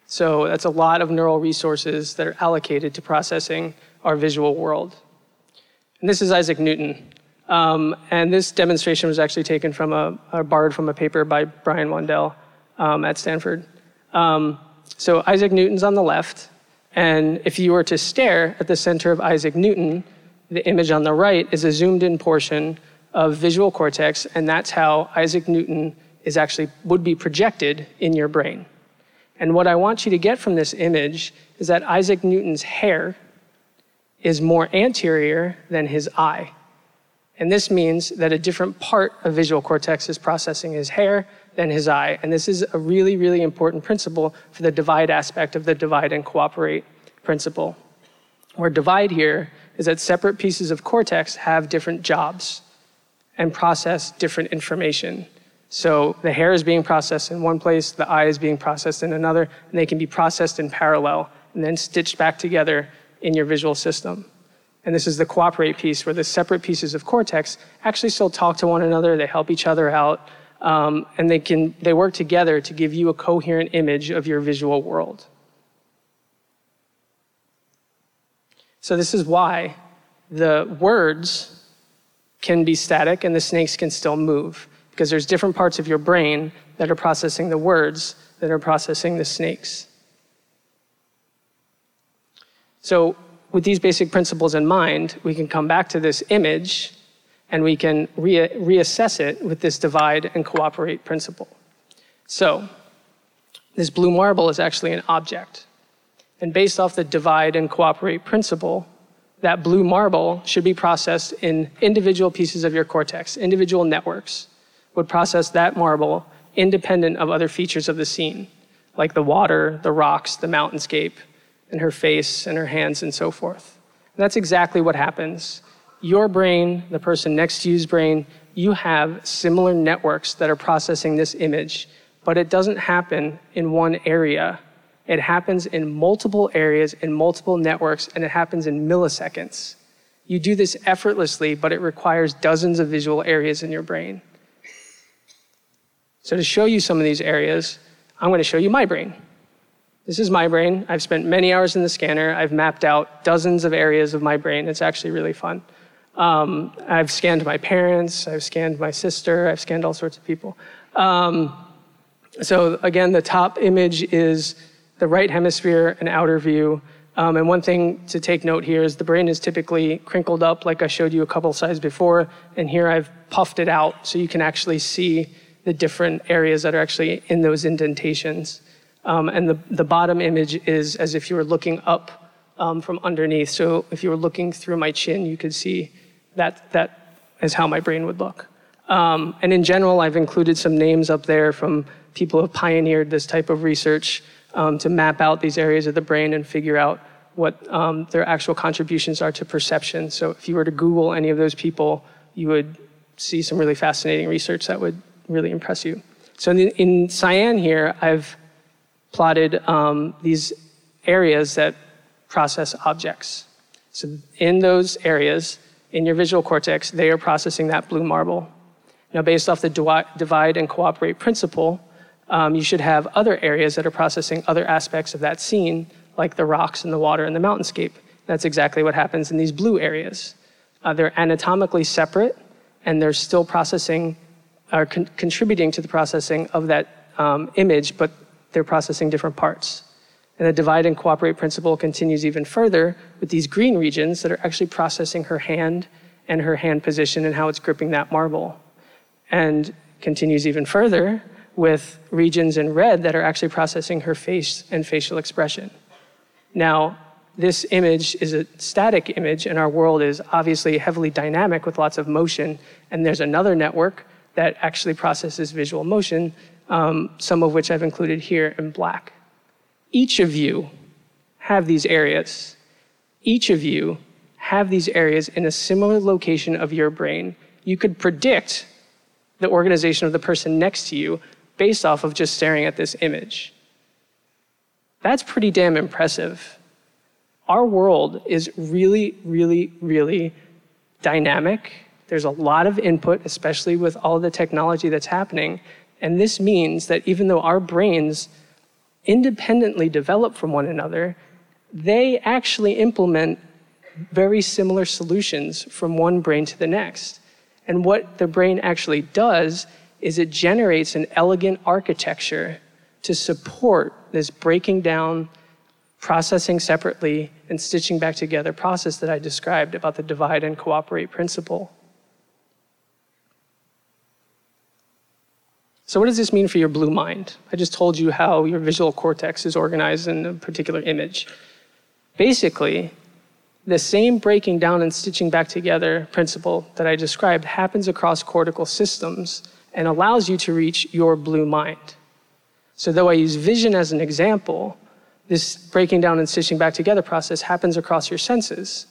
So that's a lot of neural resources that are allocated to processing our visual world. And this is Isaac Newton. And this demonstration was actually taken from borrowed from a paper by Brian Wandel at Stanford. So Isaac Newton's on the left, and if you were to stare at the center of Isaac Newton, the image on the right is a zoomed-in portion of visual cortex, and that's how Isaac Newton is actually would be projected in your brain. And what I want you to get from this image is that Isaac Newton's hair is more anterior than his eye. And this means that a different part of visual cortex is processing his hair than his eye. And this is a really, really important principle for the divide aspect of the divide and cooperate principle. Where divide here is that separate pieces of cortex have different jobs and process different information. So the hair is being processed in one place, the eye is being processed in another, and they can be processed in parallel and then stitched back together in your visual system. And this is the cooperate piece, where the separate pieces of cortex actually still talk to one another, they help each other out, and they work together to give you a coherent image of your visual world. So this is why the words can be static and the snakes can still move, because there's different parts of your brain that are processing the words that are processing the snakes. So with these basic principles in mind, we can come back to this image and we can reassess it with this divide and cooperate principle. So this blue marble is actually an object. And based off the divide and cooperate principle, that blue marble should be processed in individual pieces of your cortex. Individual networks would process that marble independent of other features of the scene, like the water, the rocks, the mountainscape, and her face and her hands and so forth. And that's exactly what happens. Your brain, the person next to you's brain, you have similar networks that are processing this image, but it doesn't happen in one area. It happens in multiple areas, in multiple networks, and it happens in milliseconds. You do this effortlessly, but it requires dozens of visual areas in your brain. So to show you some of these areas, I'm going to show you my brain. This is my brain. I've spent many hours in the scanner. I've mapped out dozens of areas of my brain. It's actually really fun. I've scanned my parents. I've scanned my sister. I've scanned all sorts of people. So again, the top image is the right hemisphere and outer view. And one thing to take note here is the brain is typically crinkled up, like I showed you a couple slides before. And here I've puffed it out so you can actually see the different areas that are actually in those indentations. And the bottom image is as if you were looking up from underneath. So if you were looking through my chin, you could see that is how my brain would look. And in general, I've included some names up there from people who have pioneered this type of research to map out these areas of the brain and figure out what their actual contributions are to perception. So if you were to Google any of those people, you would see some really fascinating research that would really impress you. So in cyan here, I've plotted these areas that process objects. So in those areas, in your visual cortex, they are processing that blue marble. Now, based off the divide and cooperate principle, you should have other areas that are processing other aspects of that scene, like the rocks and the water and the mountainscape. That's exactly what happens in these blue areas. They're anatomically separate, and they're still processing, are contributing to the processing of that image, but they're processing different parts. And the divide and cooperate principle continues even further with these green regions that are actually processing her hand and her hand position and how it's gripping that marble. And continues even further with regions in red that are actually processing her face and facial expression. Now, this image is a static image, and our world is obviously heavily dynamic with lots of motion. And there's another network that actually processes visual motion, some of which I've included here in black. Each of you have these areas. Each of you have these areas in a similar location of your brain. You could predict the organization of the person next to you based off of just staring at this image. That's pretty damn impressive. Our world is really, really, really dynamic. There's a lot of input, especially with all the technology that's happening. And this means that even though our brains independently develop from one another, they actually implement very similar solutions from one brain to the next. And what the brain actually does is it generates an elegant architecture to support this breaking down, processing separately, and stitching back together process that I described about the divide and cooperate principle. So what does this mean for your blue mind? I just told you how your visual cortex is organized in a particular image. Basically, the same breaking down and stitching back together principle that I described happens across cortical systems and allows you to reach your blue mind. So though I use vision as an example, this breaking down and stitching back together process happens across your senses.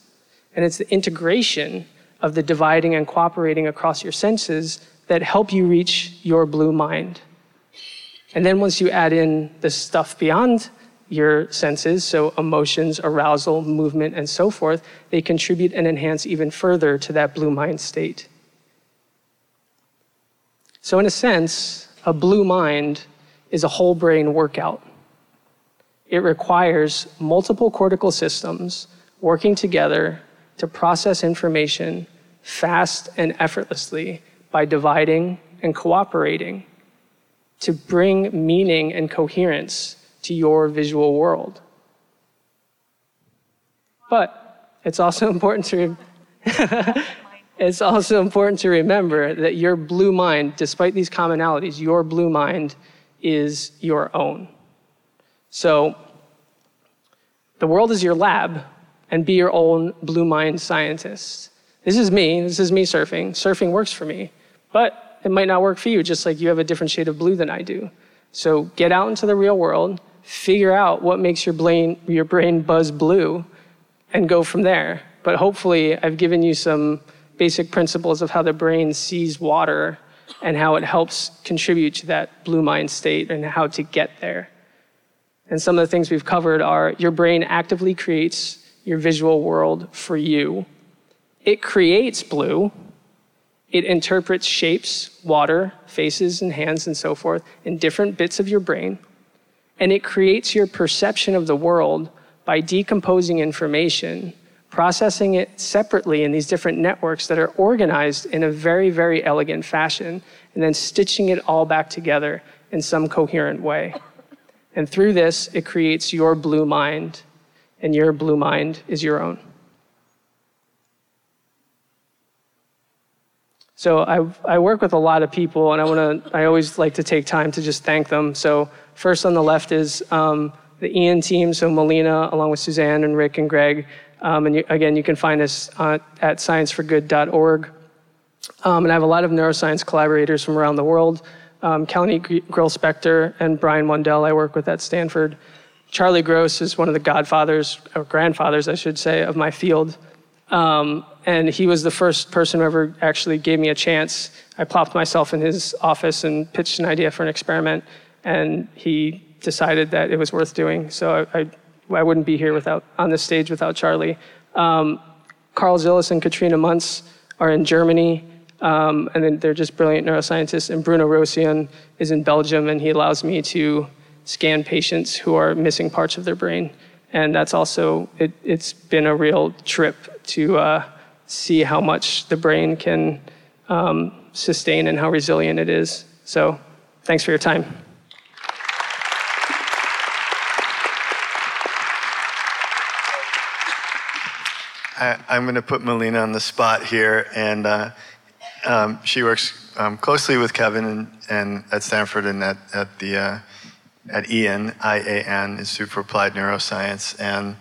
And it's the integration of the dividing and cooperating across your senses that help you reach your blue mind. And then once you add in the stuff beyond your senses, so emotions, arousal, movement, and so forth, they contribute and enhance even further to that blue mind state. So in a sense, a blue mind is a whole brain workout. It requires multiple cortical systems working together to process information fast and effortlessly by dividing and cooperating to bring meaning and coherence to your visual world. But it's also important to it's also important to remember that your blue mind, despite these commonalities, your blue mind is your own. So the world is your lab, and be your own blue mind scientist. This is me surfing. Surfing works for me, but it might not work for you, just like you have a different shade of blue than I do. So get out into the real world, figure out what makes your brain buzz blue, and go from there. But hopefully I've given you some basic principles of how the brain sees water and how it helps contribute to that blue mind state and how to get there. And some of the things we've covered are your brain actively creates your visual world for you. It creates blue. It interprets shapes, water, faces, and hands, and so forth in different bits of your brain. And it creates your perception of the world by decomposing information, processing it separately in these different networks that are organized in a very, very elegant fashion, and then stitching it all back together in some coherent way. And through this, it creates your blue mind, and your blue mind is your own. So I work with a lot of people, and I always like to take time to just thank them. So first on the left is the Ian team, so Melina, along with Suzanne and Rick and Greg. And you can find us at scienceforgood.org. And I have a lot of neuroscience collaborators from around the world. Kalani Grill-Spector and Brian Wendell I work with at Stanford. Charlie Gross is one of the grandfathers, of my field. And he was the first person who ever actually gave me a chance. I plopped myself in his office and pitched an idea for an experiment, and he decided that it was worth doing. So I wouldn't be here on this stage without Charlie. Carl Zillis and Katrina Muntz are in Germany. And then they're just brilliant neuroscientists. And Bruno Rossian is in Belgium, and he allows me to scan patients who are missing parts of their brain. And that's also, it's been a real trip to see how much the brain can sustain and how resilient it is. So thanks for your time. I'm going to put Melina on the spot here, and she works closely with Kevin and at Stanford and at IAN, IAN, Institute for Applied Neuroscience, and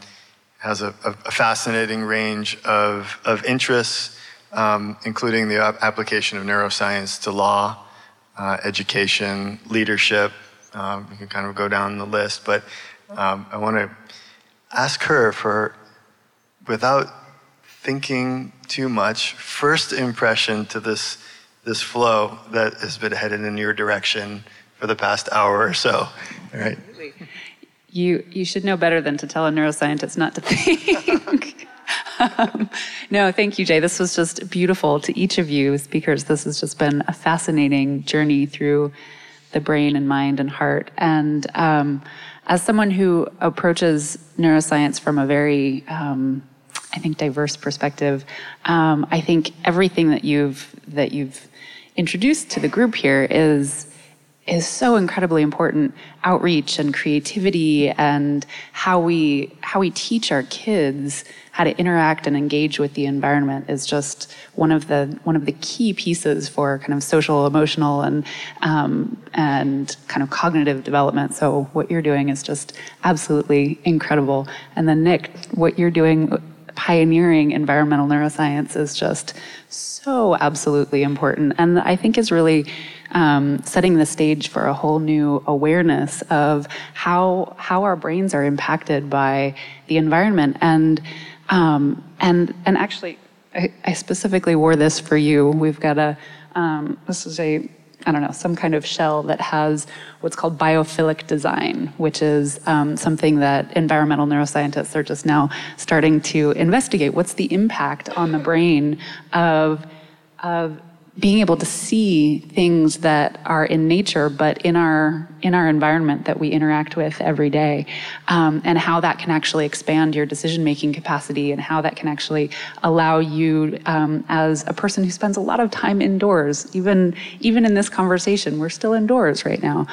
has a fascinating range of interests, including the application of neuroscience to law, education, leadership. You can kind of go down the list, but I want to ask her for, without thinking too much, first impression to this flow that has been headed in your direction for the past hour or so. All right. You should know better than to tell a neuroscientist not to think. No, thank you, Jay. This was just beautiful to each of you speakers. This has just been a fascinating journey through the brain and mind and heart. And as someone who approaches neuroscience from a very I think, diverse perspective. I think everything that you've introduced to the group here is so incredibly important. Outreach and creativity and how we teach our kids how to interact and engage with the environment is just one of the key pieces for kind of social, emotional, and kind of cognitive development. So what you're doing is just absolutely incredible. And then Nick, what you're doing, pioneering environmental neuroscience, is just so absolutely important, and I think is really setting the stage for a whole new awareness of how our brains are impacted by the environment. And actually, I specifically wore this for you. We've got some kind of shell that has what's called biophilic design, which is something that environmental neuroscientists are just now starting to investigate. What's the impact on the brain of being able to see things that are in nature, but in our environment that we interact with every day, and how that can actually expand your decision-making capacity, and how that can actually allow you, as a person who spends a lot of time indoors, even in this conversation, we're still indoors right now.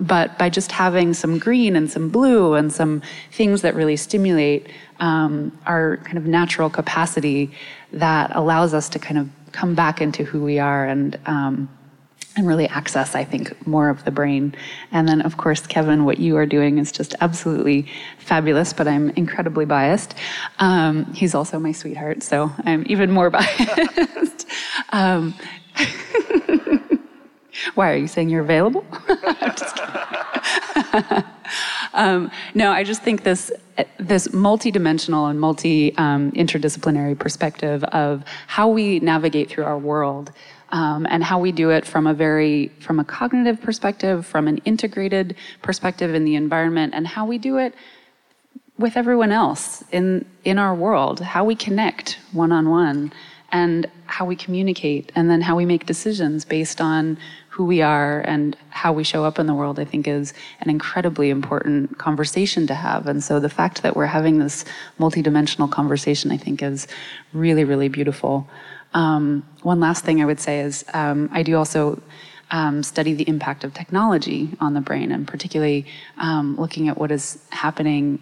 But by just having some green and some blue and some things that really stimulate our kind of natural capacity, that allows us to kind of come back into who we are and really access, I think, more of the brain. And then, of course, Kevin, what you are doing is just absolutely fabulous, but I'm incredibly biased. He's also my sweetheart, so I'm even more biased. Why, are you saying you're available? I'm just kidding. No, I just think this multidimensional and interdisciplinary perspective of how we navigate through our world, and how we do it from a cognitive perspective, from an integrated perspective in the environment, and how we do it with everyone else in our world, how we connect one-on-one, and how we communicate, and then how we make decisions based on who we are and how we show up in the world, I think, is an incredibly important conversation to have. And so the fact that we're having this multidimensional conversation, I think, is really, really beautiful. One last thing I would say is I do also study the impact of technology on the brain, and particularly looking at what is happening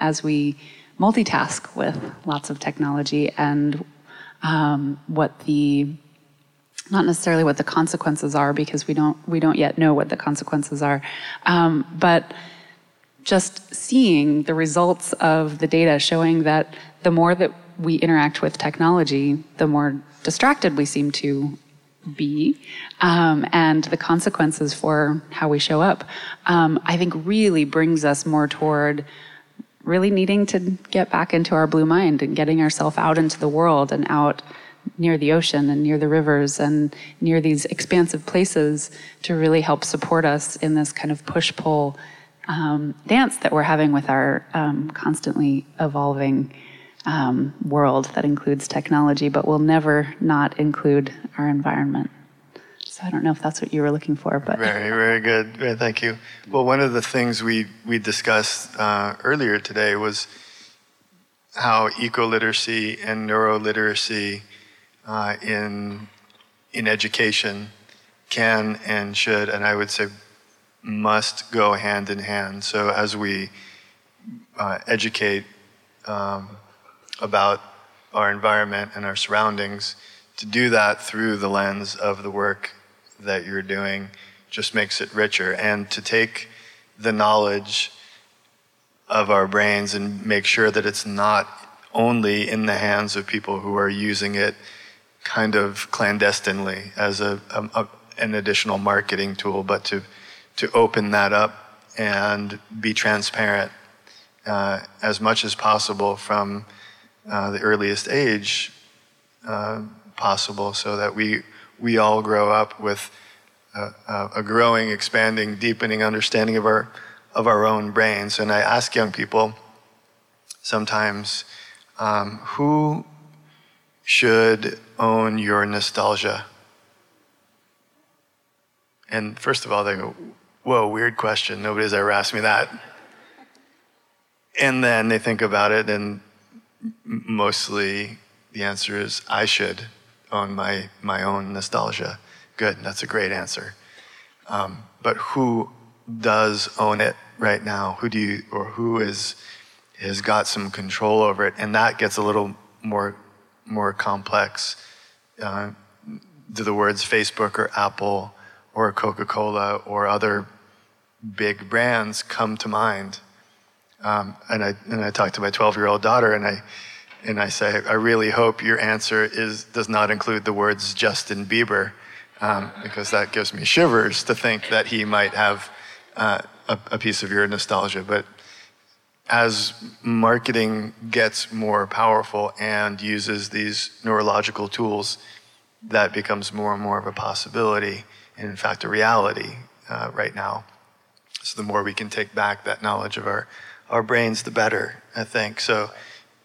as we multitask with lots of technology, and not necessarily what the consequences are, because we don't yet know what the consequences are, but just seeing the results of the data showing that the more that we interact with technology, the more distracted we seem to be, and the consequences for how we show up, I think really brings us more toward really needing to get back into our blue mind and getting ourselves out into the world and out near the ocean and near the rivers and near these expansive places to really help support us in this kind of push-pull dance that we're having with our constantly evolving world that includes technology, but will never not include our environment. So I don't know if that's what you were looking for, but very, very good. Yeah, thank you. Well, one of the things we discussed earlier today was how ecoliteracy and neuroliteracy in education can and should, and I would say must, go hand in hand. So as we educate about our environment and our surroundings, to do that through the lens of the work that you're doing just makes it richer. And to take the knowledge of our brains and make sure that it's not only in the hands of people who are using it kind of clandestinely as an additional marketing tool, but to open that up and be transparent as much as possible from the earliest age possible, so that we all grow up with a growing, expanding, deepening understanding of our own brains. And I ask young people sometimes, who should own your nostalgia? And first of all, they go, whoa, weird question. Nobody's ever asked me that. And then they think about it and mostly the answer is I should own my own nostalgia. Good, that's a great answer. But who does own it right now? Who has got some control over it? And that gets a little more complex. Do the words Facebook or Apple or Coca-Cola or other big brands come to mind? And I talk to my 12-year-old daughter, and I say, I really hope your answer does not include the words Justin Bieber, because that gives me shivers to think that he might have a piece of your nostalgia. But as marketing gets more powerful and uses these neurological tools, that becomes more and more of a possibility, and in fact a reality right now. So the more we can take back that knowledge of our brains, the better, I think. So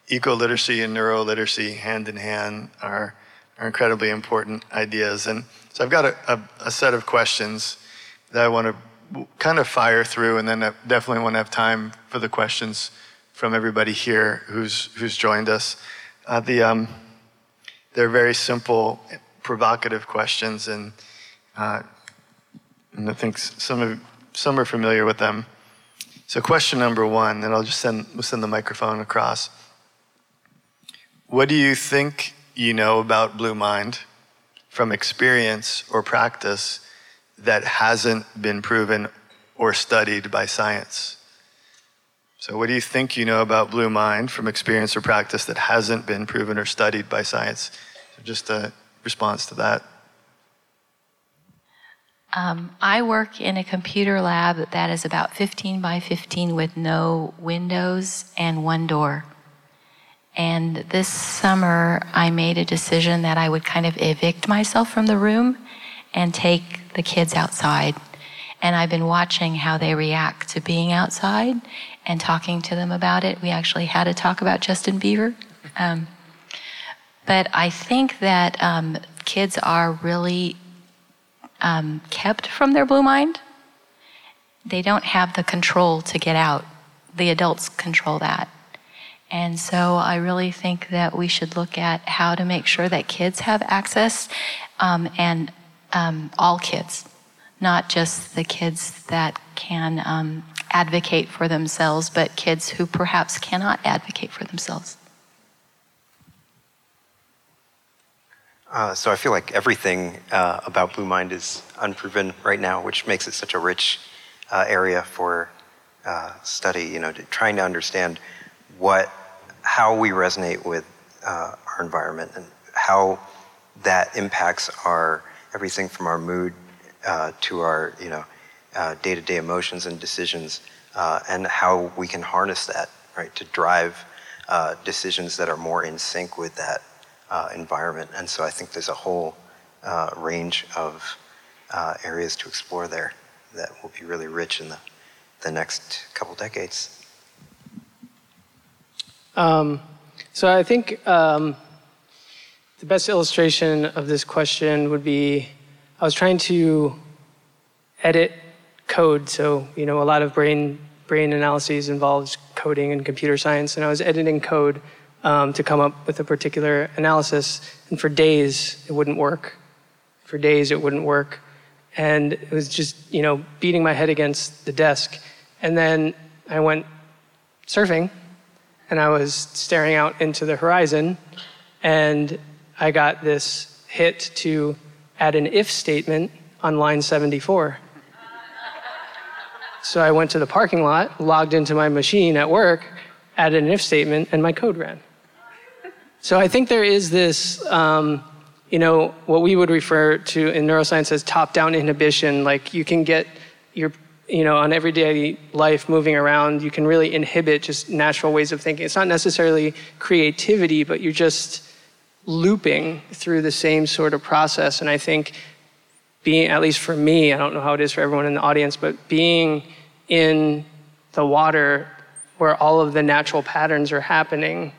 eco-literacy and neuro-literacy hand in hand are incredibly important ideas. And so I've got a set of questions that I want to kind of fire through, and then I definitely want to have time for the questions from everybody here who's joined us. They're very simple, provocative questions, and I think some are familiar with them. So question number one, and I'll just send the microphone across. What do you think you know about Blue Mind from experience or practice that hasn't been proven or studied by science? So what do you think you know about Blue Mind from experience or practice that hasn't been proven or studied by science? So just a response to that. I work in a computer lab that is about 15 by 15 with no windows and one door. And this summer, I made a decision that I would kind of evict myself from the room and take the kids outside. And I've been watching how they react to being outside and talking to them about it. We actually had a talk about Justin Bieber. But I think that kids are really kept from their blue mind. They don't have the control to get out. The adults control that. And so I really think that we should look at how to make sure that kids have access, and all kids, not just the kids that can advocate for themselves, but kids who perhaps cannot advocate for themselves. So I feel like everything about Blue Mind is unproven right now, which makes it such a rich area for study, trying to understand how we resonate with our environment and how that impacts everything from our mood to our day-to-day emotions and decisions, and how we can harness that, right, to drive decisions that are more in sync with that environment. And so I think there's a whole range of areas to explore there that will be really rich in the next couple decades. So I think the best illustration of this question would be, I was trying to edit code. So, a lot of brain analyses involves coding and computer science, and I was editing code to come up with a particular analysis, and for days it wouldn't work. And it was just, beating my head against the desk. And then I went surfing, and I was staring out into the horizon, and I got this hit to add an if statement on line 74. So I went to the parking lot, logged into my machine at work, added an if statement, and my code ran. So I think there is this, what we would refer to in neuroscience as top-down inhibition. Like, you can get your, on everyday life moving around, you can really inhibit just natural ways of thinking. It's not necessarily creativity, but you're just looping through the same sort of process. And I think at least for me, I don't know how it is for everyone in the audience, but being in the water where all of the natural patterns are happening,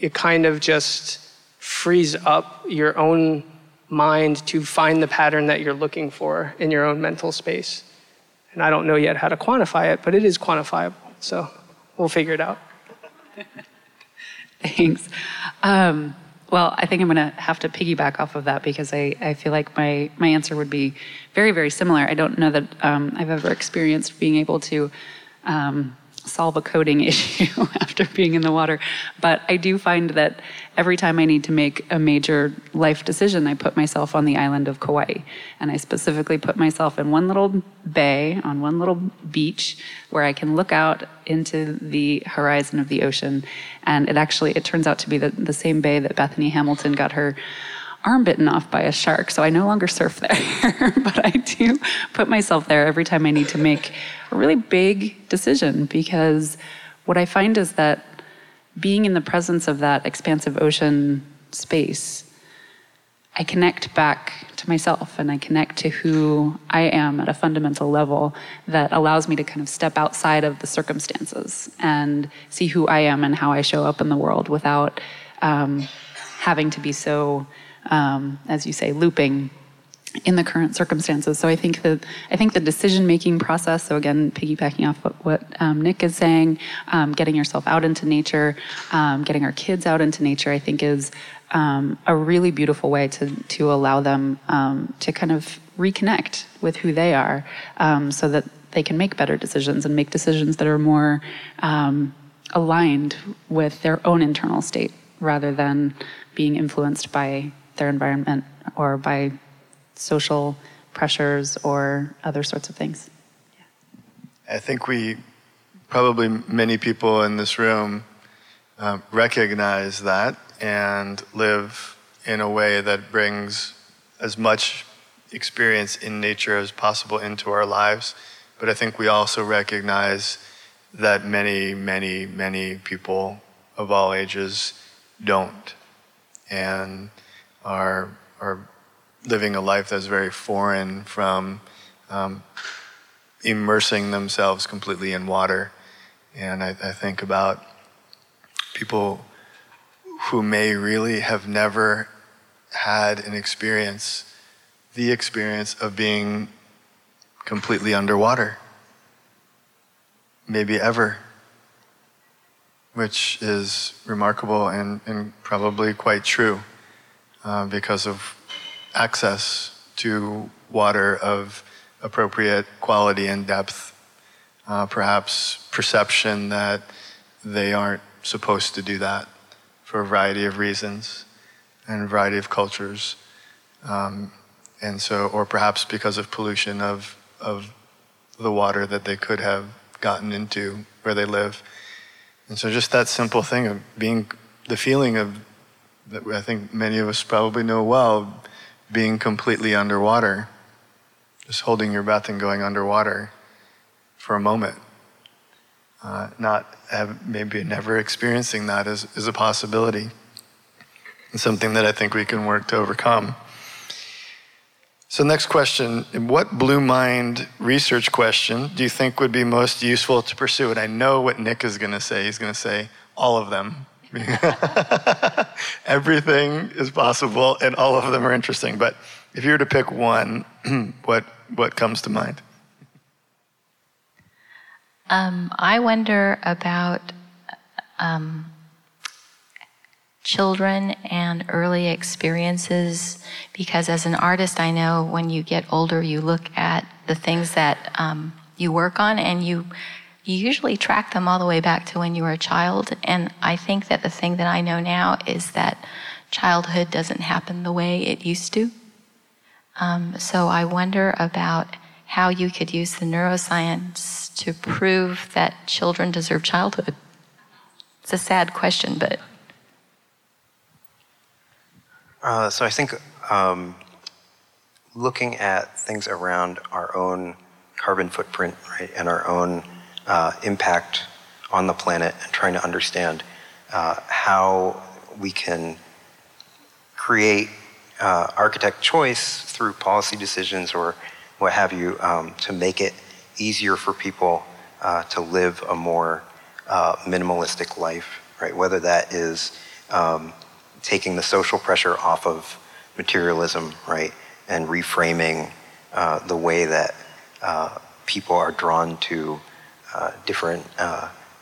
it kind of just frees up your own mind to find the pattern that you're looking for in your own mental space. And I don't know yet how to quantify it, but it is quantifiable. So we'll figure it out. things. Well, I think I'm going to have to piggyback off of that because I feel like my answer would be very, very similar. I don't know that I've ever experienced being able to solve a coding issue after being in the water. But I do find that every time I need to make a major life decision, I put myself on the island of Kauai. And I specifically put myself in one little bay on one little beach where I can look out into the horizon of the ocean. And it turns out to be the same bay that Bethany Hamilton got her arm bitten off by a shark. So I no longer surf there, but I do put myself there every time I need to make a really big decision, because what I find is that being in the presence of that expansive ocean space, I connect back to myself and I connect to who I am at a fundamental level that allows me to kind of step outside of the circumstances and see who I am and how I show up in the world without having to be so, as you say, looping in the current circumstances. So I think the decision-making process, so again, piggybacking off what Nick is saying, getting yourself out into nature, getting our kids out into nature, I think is a really beautiful way to allow them to kind of reconnect with who they are, so that they can make better decisions and make decisions that are more aligned with their own internal state rather than being influenced by their environment or by social pressures or other sorts of things. Yeah. I think many people in this room recognize that and live in a way that brings as much experience in nature as possible into our lives. But I think we also recognize that many, many, many people of all ages don't, and are living a life that's very foreign from immersing themselves completely in water. And I think about people who may really have never had the experience of being completely underwater, maybe ever, which is remarkable and probably quite true because of access to water of appropriate quality and depth, perhaps perception that they aren't supposed to do that for a variety of reasons and a variety of cultures. Or perhaps because of pollution of the water that they could have gotten into where they live. And so just that simple thing of the feeling of, that I think many of us probably know well, being completely underwater, just holding your breath and going underwater for a moment, maybe never experiencing that is a possibility. It's something that I think we can work to overcome. So next question, what Blue Mind research question do you think would be most useful to pursue? And I know what Nick is going to say. He's going to say all of them. Everything is possible and all of them are interesting, but if you were to pick one, what comes to mind? I wonder about children and early experiences, because as an artist, I know when you get older, you look at the things that you work on and you usually track them all the way back to when you were a child. And I think that the thing that I know now is that childhood doesn't happen the way it used to. So I wonder about how you could use the neuroscience to prove that children deserve childhood. It's a sad question, but... So I think looking at things around our own carbon footprint, right, and our own impact on the planet, and trying to understand how we can create architect choice through policy decisions or what have you to make it easier for people to live a more minimalistic life, right? Whether that is taking the social pressure off of materialism, right, and reframing the way that people are drawn to different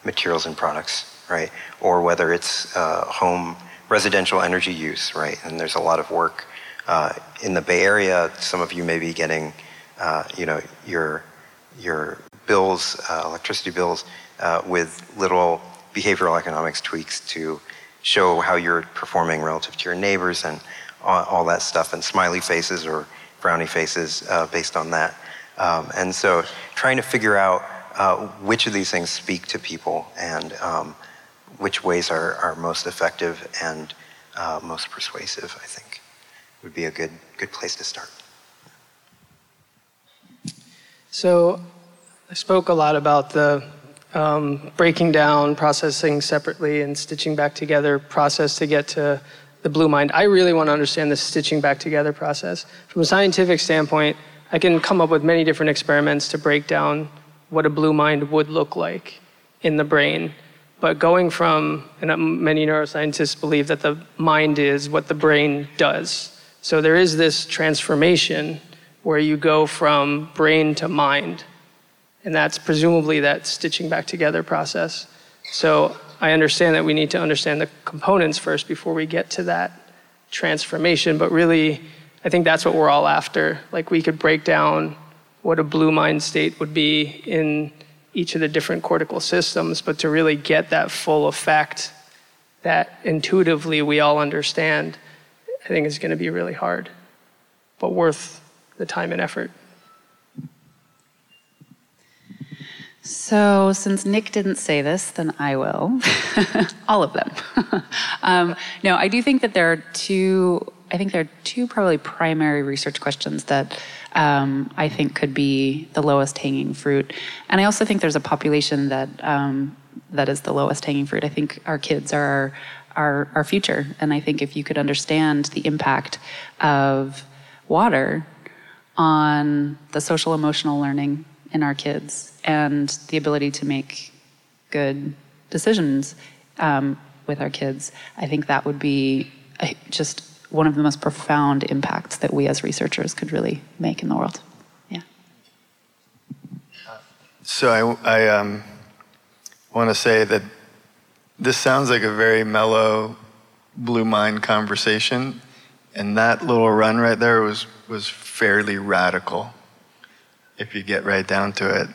materials and products. right? Or whether it's home residential energy use, right? And there's a lot of work in the Bay Area. Some of you may be getting, your bills, electricity bills, with little behavioral economics tweaks to show how you're performing relative to your neighbors and all that stuff, and smiley faces or frowny faces based on that. And so trying to figure out which of these things speak to people and which ways are most effective and most persuasive, I think, would be a good place to start. So I spoke a lot about the breaking down, processing separately, and stitching back together process to get to the blue mind. I really want to understand the stitching back together process. From a scientific standpoint, I can come up with many different experiments to break down what a blue mind would look like in the brain. But going from, and many neuroscientists believe that the mind is what the brain does. So there is this transformation where you go from brain to mind. And that's presumably that stitching back together process. So I understand that we need to understand the components first before we get to that transformation. But really, I think that's what we're all after. Like, we could break down what a blue mind state would be in each of the different cortical systems, but to really get that full effect that intuitively we all understand, I think is going to be really hard, but worth the time and effort. So since Nick didn't say this, then I will. All of them. No, I do think that there are two probably primary research questions that I think could be the lowest hanging fruit. And I also think there's a population that that is the lowest hanging fruit. I think our kids are our future. And I think if you could understand the impact of water on the social emotional learning in our kids and the ability to make good decisions with our kids, I think that would be just one of the most profound impacts that we as researchers could really make in the world. Yeah. So I want to say that this sounds like a very mellow, blue mind conversation, and that little run right there was fairly radical, if you get right down to it.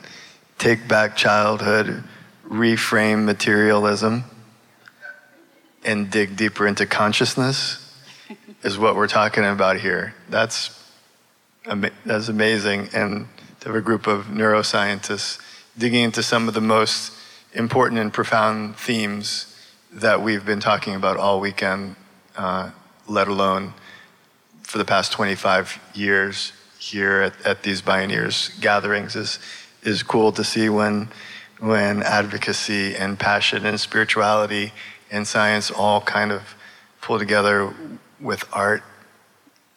Take back childhood, reframe materialism, and dig deeper into consciousness is what we're talking about here. That's amazing. And to have a group of neuroscientists digging into some of the most important and profound themes that we've been talking about all weekend, let alone for the past 25 years here at these pioneers gatherings, is cool to see when advocacy and passion and spirituality and science all kind of pull together with art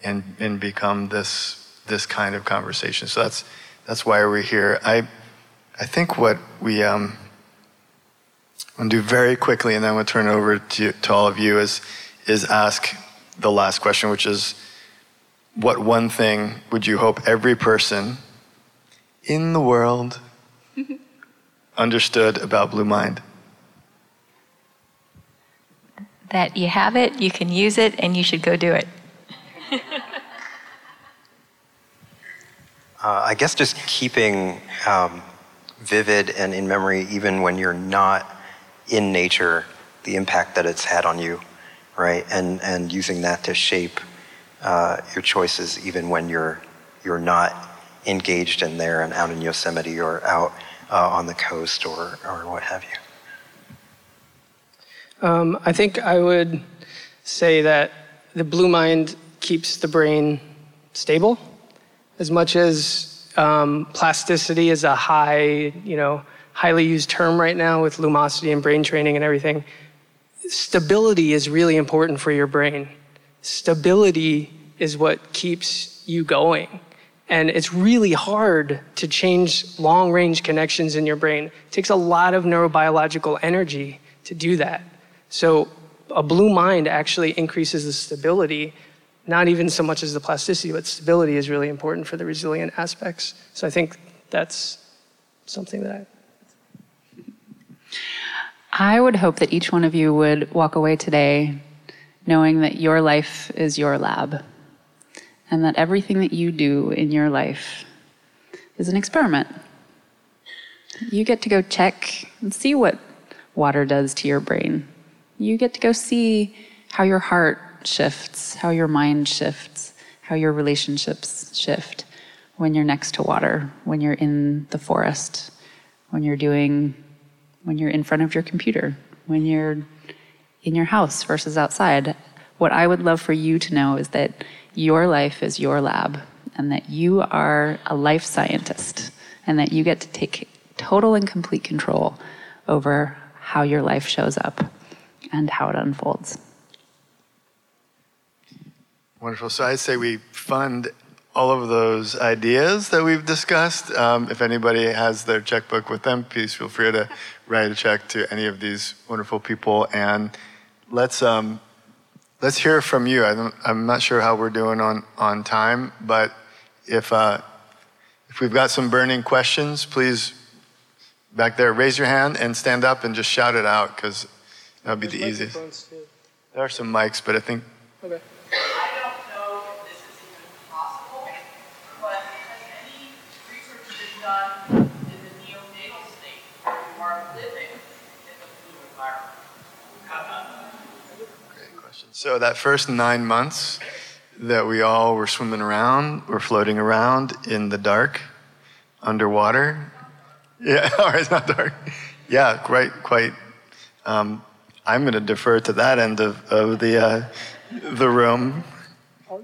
and become this kind of conversation. So that's why we're here. I think what we I'm going to do very quickly, and then we'll turn over to all of you, is ask the last question, which is, what one thing would you hope every person in the world understood about Blue Mind? That you have it, you can use it, and you should go do it. I guess just keeping vivid and in memory, even when you're not in nature, the impact that it's had on you, right? And using that to shape your choices, even when you're not engaged in there and out in Yosemite or out on the coast or what have you. I think I would say that the blue mind keeps the brain stable. As much as plasticity is a highly used term right now with lumosity and brain training and everything, stability is really important for your brain. Stability is what keeps you going. And it's really hard to change long-range connections in your brain. It takes a lot of neurobiological energy to do that. So a blue mind actually increases the stability, not even so much as the plasticity, but stability is really important for the resilient aspects. So I think that's something that I would hope that each one of you would walk away today knowing that your life is your lab, and that everything that you do in your life is an experiment. You get to go check and see what water does to your brain. You get to go see how your heart shifts, how your mind shifts, how your relationships shift when you're next to water, when you're in the forest, when you're in front of your computer, when you're in your house versus outside. What I would love for you to know is that your life is your lab, and that you are a life scientist, and that you get to take total and complete control over how your life shows up and how it unfolds. Wonderful. So I'd say we fund all of those ideas that we've discussed. If anybody has their checkbook with them, please feel free to write a check to any of these wonderful people. And let's hear from you. I'm not sure how we're doing on time, but if we've got some burning questions, please, back there, raise your hand and stand up and just shout it out, because that would be the easiest. There are some mics, but I think... Okay. So that first 9 months that we all were swimming around, or floating around in the dark, underwater. Yeah, all right, it's not dark. Yeah, quite. I'm going to defer to that end of the room.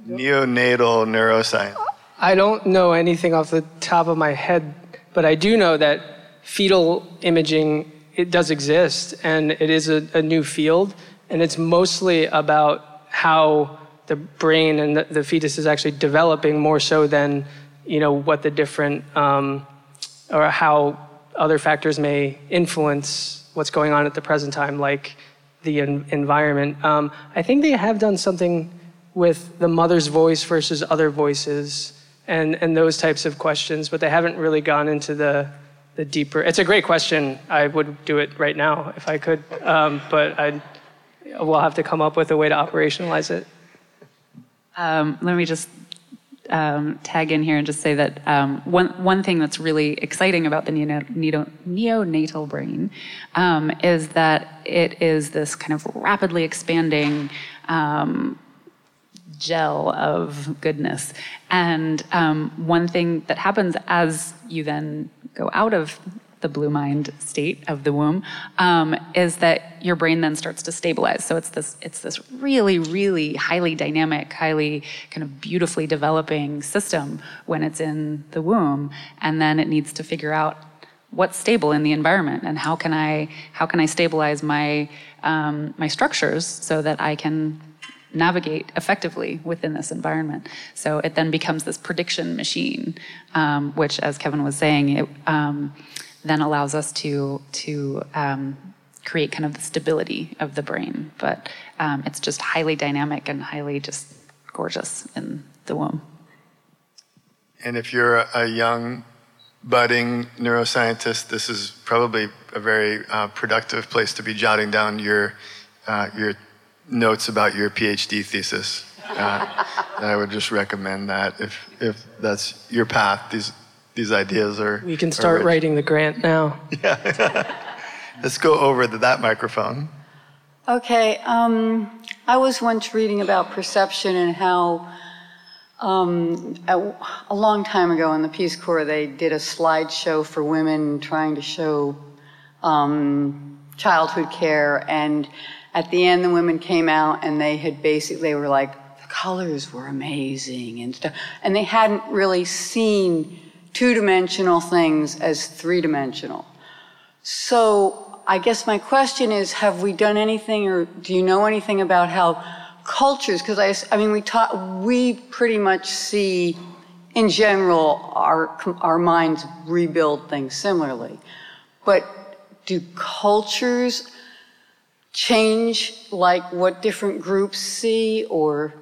Neonatal neuroscience. I don't know anything off the top of my head, but I do know that fetal imaging, it does exist, and it is a new field. And it's mostly about how the brain and the fetus is actually developing, more so than, what the different, or how other factors may influence what's going on at the present time, like the environment. I think they have done something with the mother's voice versus other voices and those types of questions, but they haven't really gone into the deeper. It's a great question. I would do it right now if I could, but we'll have to come up with a way to operationalize it. Let me just tag in here and just say that one thing that's really exciting about the neonatal brain is that it is this kind of rapidly expanding gel of goodness. And one thing that happens as you then go out of the blue mind state of the womb, is that your brain then starts to stabilize. So it's this really, really highly dynamic, highly kind of beautifully developing system when it's in the womb, and then it needs to figure out what's stable in the environment and how can I stabilize my my structures so that I can navigate effectively within this environment. So it then becomes this prediction machine, which, as Kevin was saying, it then allows us to create kind of the stability of the brain. But it's just highly dynamic and highly just gorgeous in the womb. And if you're a young, budding neuroscientist, this is probably a very productive place to be jotting down your notes about your PhD thesis. I would just recommend that if that's your path. These ideas are... We can start writing the grant now. Yeah. Let's go over to that microphone. Okay. I was once reading about perception and how a long time ago in the Peace Corps, they did a slideshow for women trying to show childhood care. And at the end, the women came out and they were like, the colors were amazing and stuff. And they hadn't really seen two-dimensional things as three-dimensional. So I guess my question is, have we done anything, or do you know anything about how cultures, because we pretty much see, in general, our minds rebuild things similarly. But do cultures change, like what different groups see, or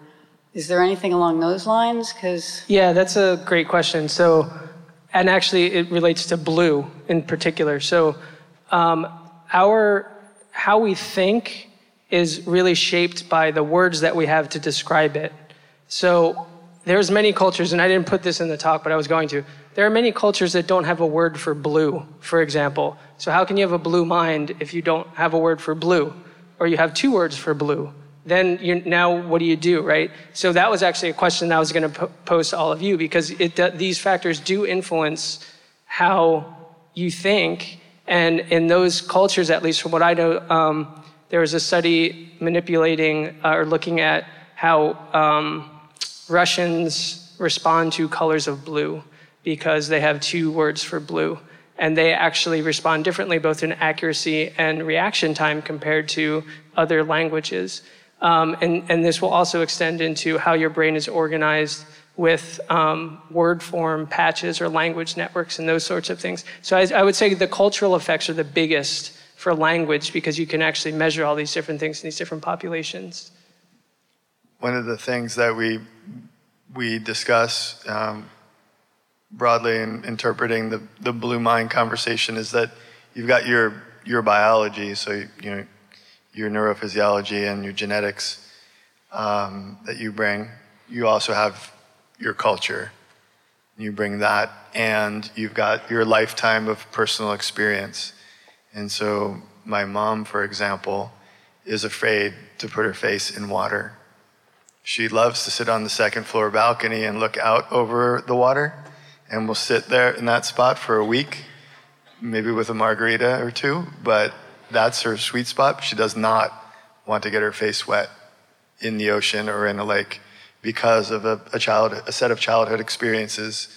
is there anything along those lines? Yeah, that's a great question. So... And actually, it relates to blue in particular. So our how we think is really shaped by the words that we have to describe it. So there's many cultures, and I didn't put this in the talk, but I was going to. There are many cultures that don't have a word for blue, for example. So how can you have a blue mind if you don't have a word for blue? Or you have two words for blue? Then now what do you do, right? So that was actually a question that I was going to pose to all of you, because these factors do influence how you think. And in those cultures, at least from what I know, there was a study manipulating or looking at how Russians respond to colors of blue because they have two words for blue. And they actually respond differently, both in accuracy and reaction time compared to other languages. And this will also extend into how your brain is organized with word form patches or language networks and those sorts of things. So I would say the cultural effects are the biggest for language, because you can actually measure all these different things in these different populations. One of the things that we discuss broadly in interpreting the blue mind conversation is that you've got your biology, so you know your neurophysiology and your genetics that you bring. You also have your culture. You bring that, and you've got your lifetime of personal experience. And so my mom, for example, is afraid to put her face in water. She loves to sit on the second floor balcony and look out over the water, and we'll sit there in that spot for a week, maybe with a margarita or two, but that's her sweet spot. She does not want to get her face wet in the ocean or in a lake because of a set of childhood experiences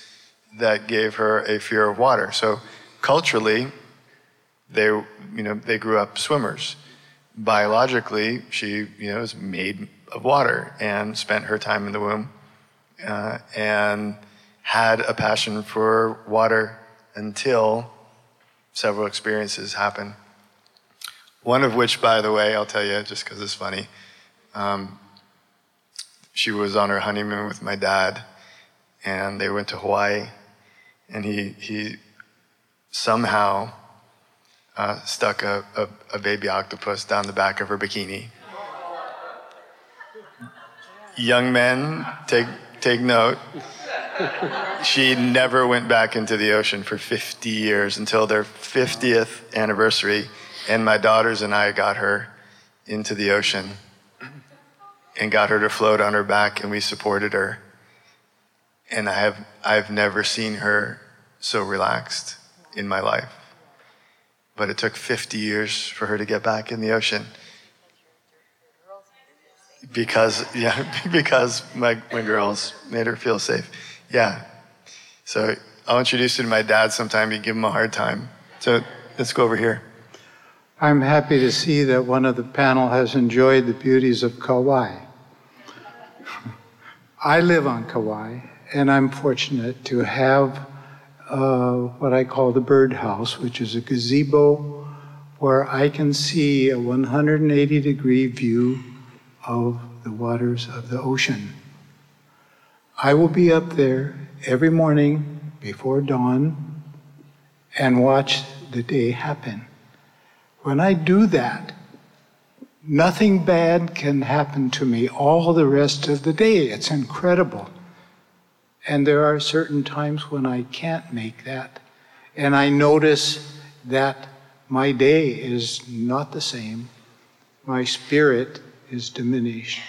that gave her a fear of water. So culturally, they grew up swimmers. Biologically, she is made of water and spent her time in the womb and had a passion for water until several experiences happened. One of which, by the way, I'll tell you just because it's funny. She was on her honeymoon with my dad, and they went to Hawaii, and he somehow stuck a baby octopus down the back of her bikini. Young men, take note. She never went back into the ocean for 50 years until their 50th anniversary. And my daughters and I got her into the ocean and got her to float on her back, and we supported her. And I've never seen her so relaxed in my life. But it took 50 years for her to get back in the ocean. Because my girls made her feel safe. Yeah. So I'll introduce you to my dad sometime. You give him a hard time. So let's go over here. I'm happy to see that one of the panel has enjoyed the beauties of Kauai. I live on Kauai, and I'm fortunate to have what I call the birdhouse, which is a gazebo where I can see a 180-degree view of the waters of the ocean. I will be up there every morning before dawn and watch the day happen. When I do that, nothing bad can happen to me all the rest of the day. It's incredible. And there are certain times when I can't make that. And I notice that my day is not the same. My spirit is diminished.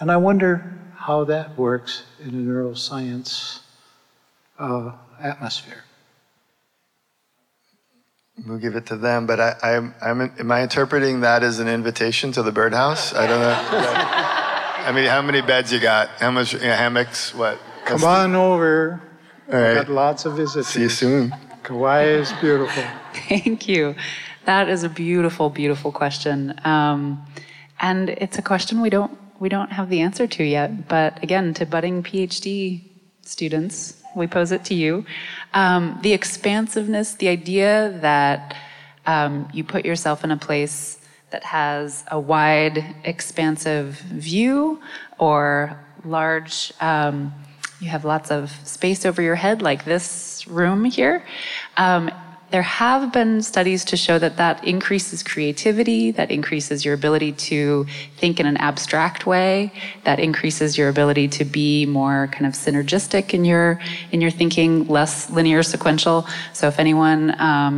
And I wonder how that works in a neuroscience atmosphere. We'll give it to them, but am I interpreting that as an invitation to the birdhouse? I don't know. I mean, how many beds you got? How much hammocks? What? Come on over. All right. We've got lots of visitors. See you soon. Kauai is beautiful. Thank you. That is a beautiful, beautiful question, and it's a question we don't have the answer to yet. But again, to budding PhD students, we pose it to you. The expansiveness, the idea that you put yourself in a place that has a wide, expansive view, or large, you have lots of space over your head, like this room here. there have been studies to show that that increases creativity, that increases your ability to think in an abstract way, that increases your ability to be more kind of synergistic in your thinking, less linear, sequential. So if anyone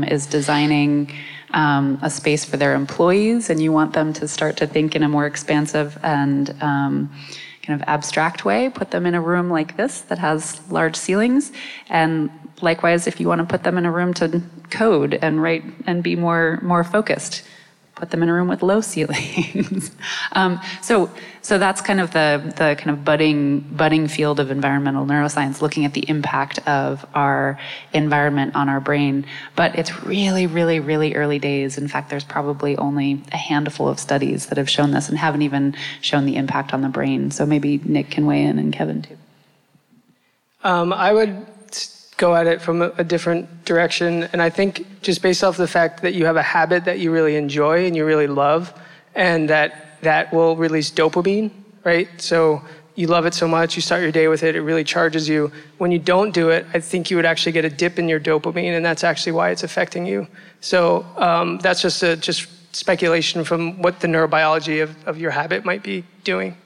is designing a space for their employees and you want them to start to think in a more expansive and kind of abstract way, put them in a room like this that has large ceilings. And likewise, if you want to put them in a room to code and write and be more focused, put them in a room with low ceilings. So that's kind of the kind of budding field of environmental neuroscience, looking at the impact of our environment on our brain. But it's really, really, really early days. In fact, there's probably only a handful of studies that have shown this and haven't even shown the impact on the brain. So maybe Nick can weigh in and Kevin too. I would go at it from a different direction. And I think just based off the fact that you have a habit that you really enjoy and you really love, and that will release dopamine, right? So you love it so much, you start your day with it, it really charges you. When you don't do it, I think you would actually get a dip in your dopamine, and that's actually why it's affecting you. So that's just speculation from what the neurobiology of your habit might be doing.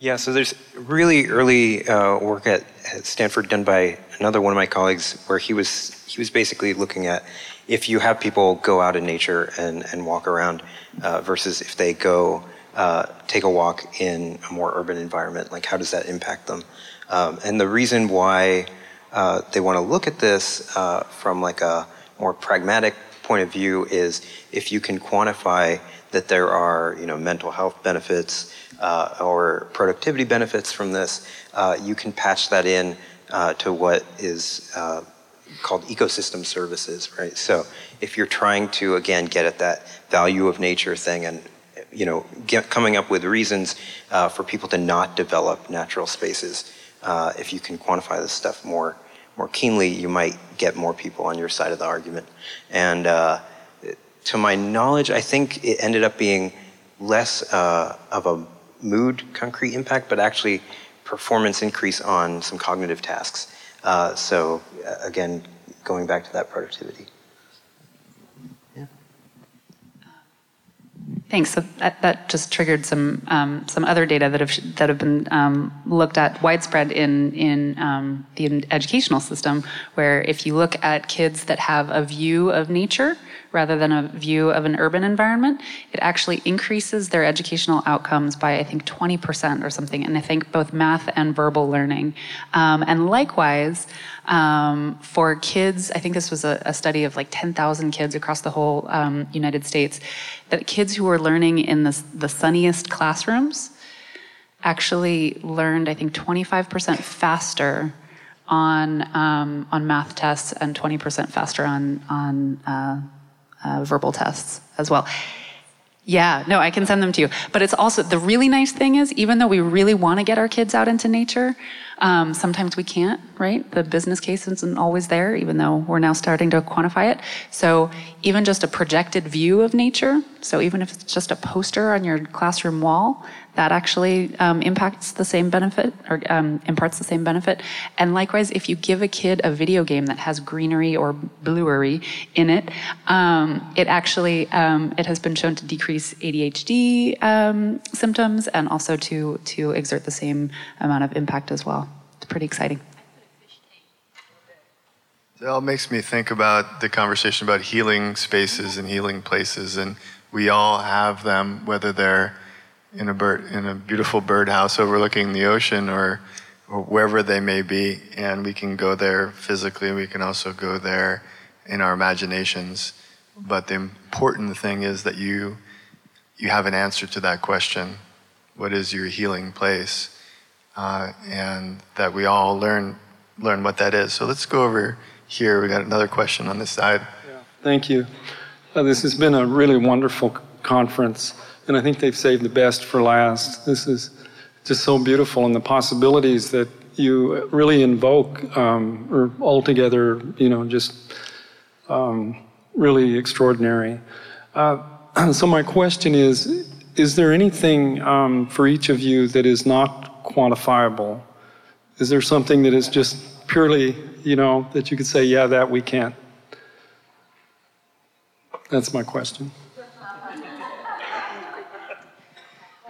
Yeah, so there's really early work at Stanford done by another one of my colleagues where he was basically looking at if you have people go out in nature and walk around versus if they go take a walk in a more urban environment, like how does that impact them? And the reason why they want to look at this from like a more pragmatic point of view is if you can quantify that there are, mental health benefits or productivity benefits from this, you can patch that in to what is called ecosystem services, right? So if you're trying to, again, get at that value of nature thing and, coming up with reasons for people to not develop natural spaces, if you can quantify this stuff more keenly, you might get more people on your side of the argument. And to my knowledge, I think it ended up being less of a mood concrete impact, but actually performance increase on some cognitive tasks. So again, going back to that productivity. Yeah. Thanks. So that just triggered some other data that have been looked at widespread in the educational system, where if you look at kids that have a view of nature rather than a view of an urban environment, it actually increases their educational outcomes by, I think, 20% or something, and I think both math and verbal learning. And likewise, for kids, I think this was a study of like 10,000 kids across the whole United States, that kids who were learning in the sunniest classrooms actually learned, I think, 25% faster on math tests and 20% faster on verbal tests as well. Yeah, no, I can send them to you. But it's also, the really nice thing is, even though we really want to get our kids out into nature, sometimes we can't, right? The business case isn't always there, even though we're now starting to quantify it. So even just a projected view of nature, so even if it's just a poster on your classroom wall, that actually impacts the same benefit or imparts the same benefit. And likewise, if you give a kid a video game that has greenery or bluery in it, it actually, it has been shown to decrease ADHD symptoms and also to exert the same amount of impact as well. It's pretty exciting. It all makes me think about the conversation about healing spaces and healing places, and we all have them, whether they're in a beautiful birdhouse overlooking the ocean or wherever they may be, and we can go there physically, we can also go there in our imaginations. But the important thing is that you have an answer to that question. What is your healing place? And that we all learn what that is. So let's go over here. We got another question on this side. Yeah, thank you. This has been a really wonderful conference, and I think they've saved the best for last. This is just so beautiful, and the possibilities that you really invoke are altogether, just really extraordinary. So my question is there anything for each of you that is not quantifiable? Is there something that is just purely, you know, that you could say, yeah, that we can't? That's my question.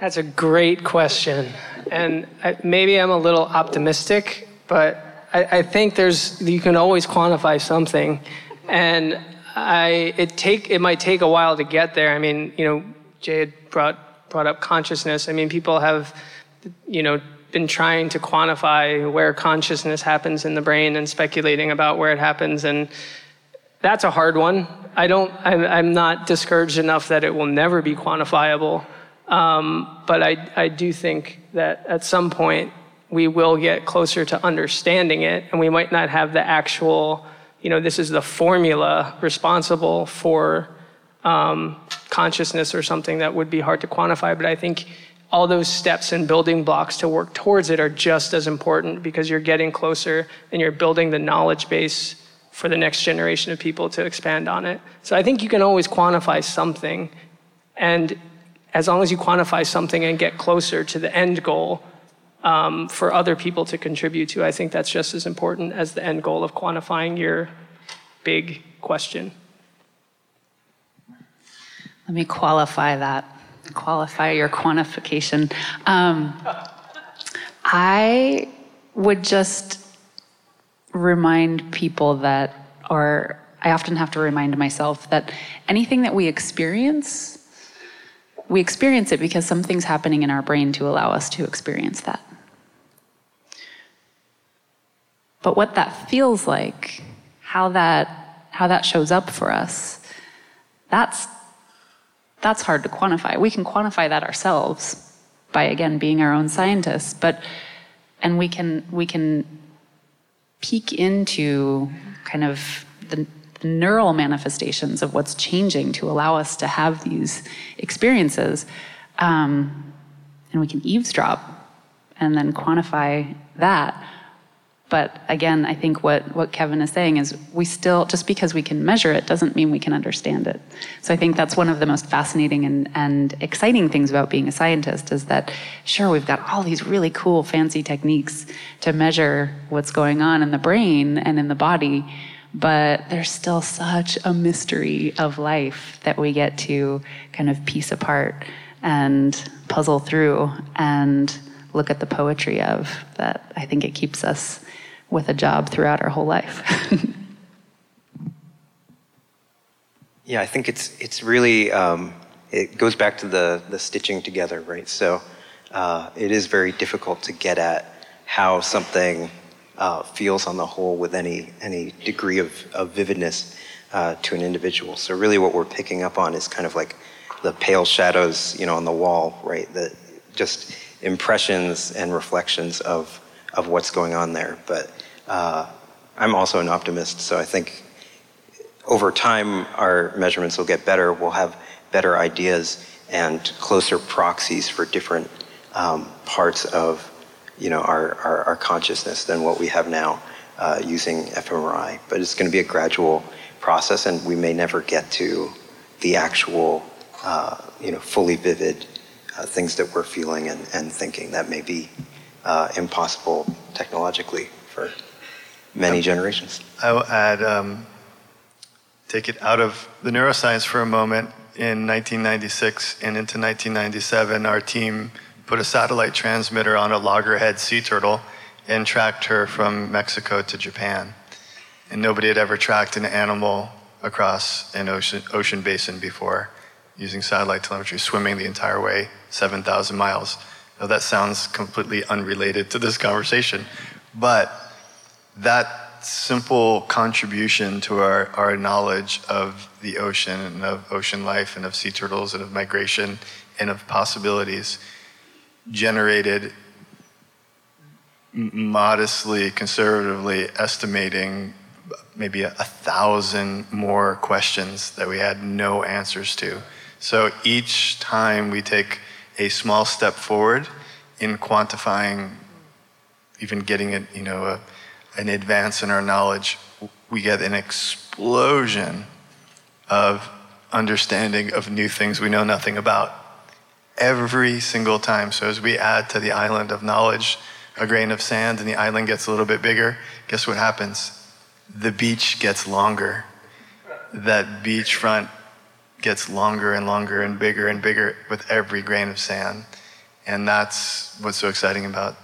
That's a great question. And maybe I'm a little optimistic, but I think you can always quantify something. And it might take a while to get there. I mean, you know, Jay had brought up consciousness. I mean, people have, you know, been trying to quantify where consciousness happens in the brain and speculating about where it happens, and that's a hard one. I'm not discouraged enough that it will never be quantifiable, but I do think that at some point we will get closer to understanding it, and we might not have the actual, you know, this is the formula responsible for consciousness or something that would be hard to quantify, but I think all those steps and building blocks to work towards it are just as important, because you're getting closer and you're building the knowledge base for the next generation of people to expand on it. So I think you can always quantify something. And as long as you quantify something and get closer to the end goal for other people to contribute to, I think that's just as important as the end goal of quantifying your big question. Let me qualify that. Qualify your quantification. I would just remind people that, or I often have to remind myself that anything that we experience it because something's happening in our brain to allow us to experience that. But what that feels like, how that shows up for us, that's hard to quantify. We can quantify that ourselves by, again, being our own scientists, and we can peek into kind of the neural manifestations of what's changing to allow us to have these experiences, and we can eavesdrop and then quantify that. But again, I think what Kevin is saying is we still, just because we can measure it doesn't mean we can understand it. So I think that's one of the most fascinating and exciting things about being a scientist is that, sure, we've got all these really cool, fancy techniques to measure what's going on in the brain and in the body, but there's still such a mystery of life that we get to kind of piece apart and puzzle through and look at the poetry of that. I think it keeps us with a job throughout our whole life. Yeah, I think it's really, it goes back to the stitching together, right? So it is very difficult to get at how something feels on the whole with any degree of vividness to an individual. So really what we're picking up on is kind of like the pale shadows, you know, on the wall, right? That just impressions and reflections of what's going on there. But I'm also an optimist, so I think over time our measurements will get better. We'll have better ideas and closer proxies for different parts of, you know, our consciousness than what we have now using fMRI. But it's going to be a gradual process, and we may never get to the actual, you know, fully vivid things that we're feeling and thinking. That may be impossible technologically for many generations. I will add, take it out of the neuroscience for a moment. In 1996 and into 1997, our team put a satellite transmitter on a loggerhead sea turtle and tracked her from Mexico to Japan. And nobody had ever tracked an animal across an ocean basin before, using satellite telemetry, swimming the entire way, 7,000 miles. Now that sounds completely unrelated to this conversation, but that simple contribution to our knowledge of the ocean and of ocean life and of sea turtles and of migration and of possibilities generated, modestly, conservatively estimating, maybe 1,000 more questions that we had no answers to. So each time we take a small step forward in quantifying, even getting it, you know, an advance in our knowledge, we get an explosion of understanding of new things we know nothing about every single time. So as we add to the island of knowledge a grain of sand and the island gets a little bit bigger, guess what happens? The beach gets longer. That beachfront gets longer and longer and bigger with every grain of sand. And that's what's so exciting about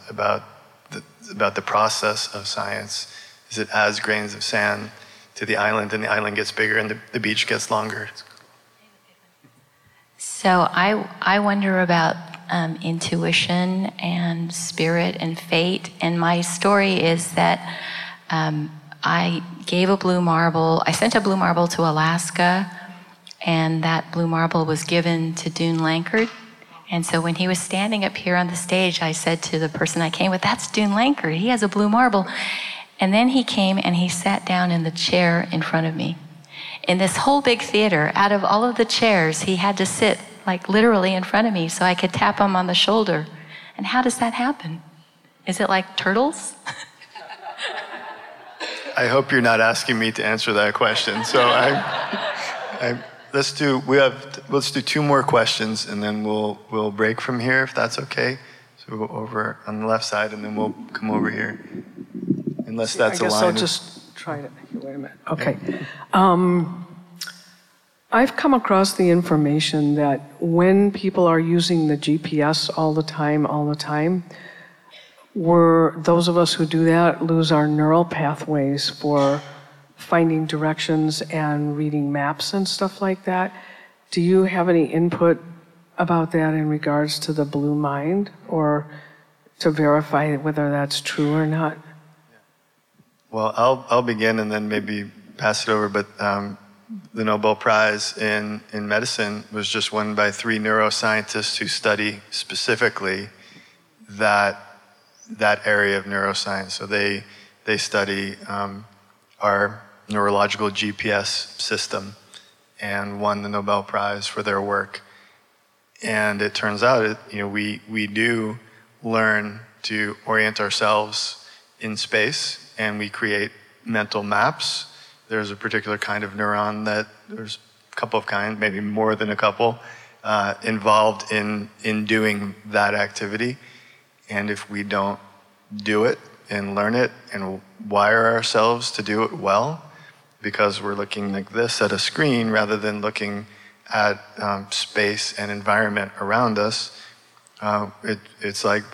the process of science, is it adds grains of sand to the island, and the island gets bigger and the beach gets longer. So I wonder about intuition and spirit and fate. And my story is that I gave a blue marble. I sent a blue marble to Alaska, and that blue marble was given to Dune Lankard. And so when he was standing up here on the stage, I said to the person I came with, "That's Dune Lankard. He has a blue marble." And then he came and he sat down in the chair in front of me. In this whole big theater, out of all of the chairs, he had to sit like literally in front of me so I could tap him on the shoulder. And how does that happen? Is it like turtles? I hope you're not asking me to answer that question. So let's do two more questions and then we'll break from here if that's okay. So we'll go over on the left side and then we'll come over here. Unless that's a line. I guess I'll just try to, wait a minute. Okay. I've come across the information that when people are using the GPS all the time, those of us who do that lose our neural pathways for finding directions and reading maps and stuff like that. Do you have any input about that in regards to the blue mind, or to verify whether that's true or not? Well, I'll begin and then maybe pass it over, but the Nobel Prize in medicine was just won by three neuroscientists who study specifically that area of neuroscience. So they study our neurological GPS system and won the Nobel Prize for their work. And it turns out, we do learn to orient ourselves in space, and we create mental maps. There's a particular kind of neuron there's a couple of kinds, maybe more than a couple, involved in doing that activity. And if we don't do it and learn it and wire ourselves to do it well, because we're looking like this at a screen rather than looking at space and environment around us, it's like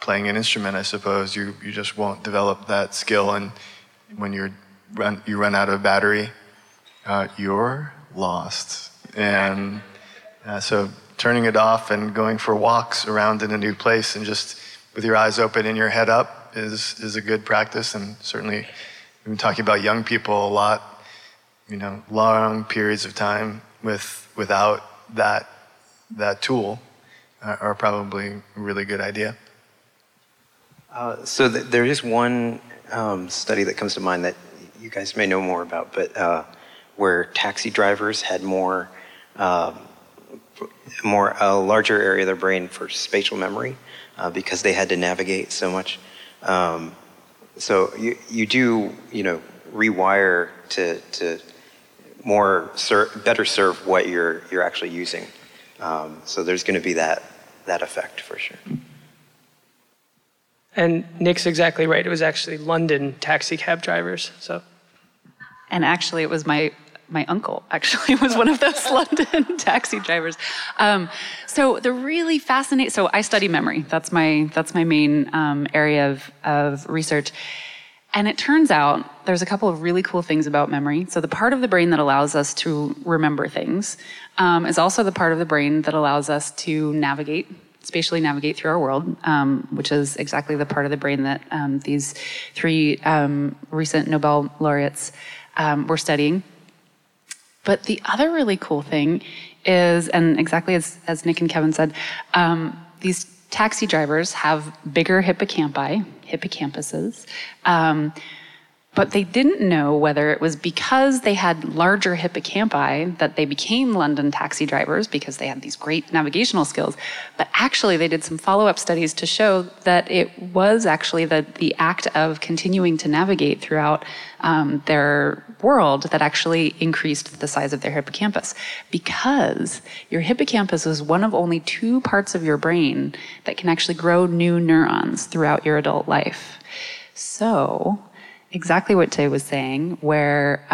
playing an instrument, I suppose. You just won't develop that skill, and when you run out of battery, you're lost. And so turning it off and going for walks around in a new place and just with your eyes open and your head up is a good practice. And certainly, we've been talking about young people a lot, long periods of time without that tool are probably a really good idea. So there is one study that comes to mind that you guys may know more about, but where taxi drivers had a larger area of their brain for spatial memory because they had to navigate so much. So you do rewire to more better serve what you're actually using. So there's going to be that effect for sure. And Nick's exactly right. It was actually London taxi cab drivers. So, and actually, it was my uncle. Actually, was one of those London taxi drivers. So the really fascinating. So I study memory. That's my main area of research. And it turns out there's a couple of really cool things about memory. So the part of the brain that allows us to remember things is also the part of the brain that allows us to spatially navigate through our world, which is exactly the part of the brain that these three recent Nobel laureates were studying. But the other really cool thing is, and exactly as Nick and Kevin said, these taxi drivers have bigger hippocampuses, But they didn't know whether it was because they had larger hippocampi that they became London taxi drivers because they had these great navigational skills. But actually, they did some follow-up studies to show that it was actually the act of continuing to navigate throughout their world that actually increased the size of their hippocampus. Because your hippocampus is one of only two parts of your brain that can actually grow new neurons throughout your adult life. So exactly what Tay was saying, where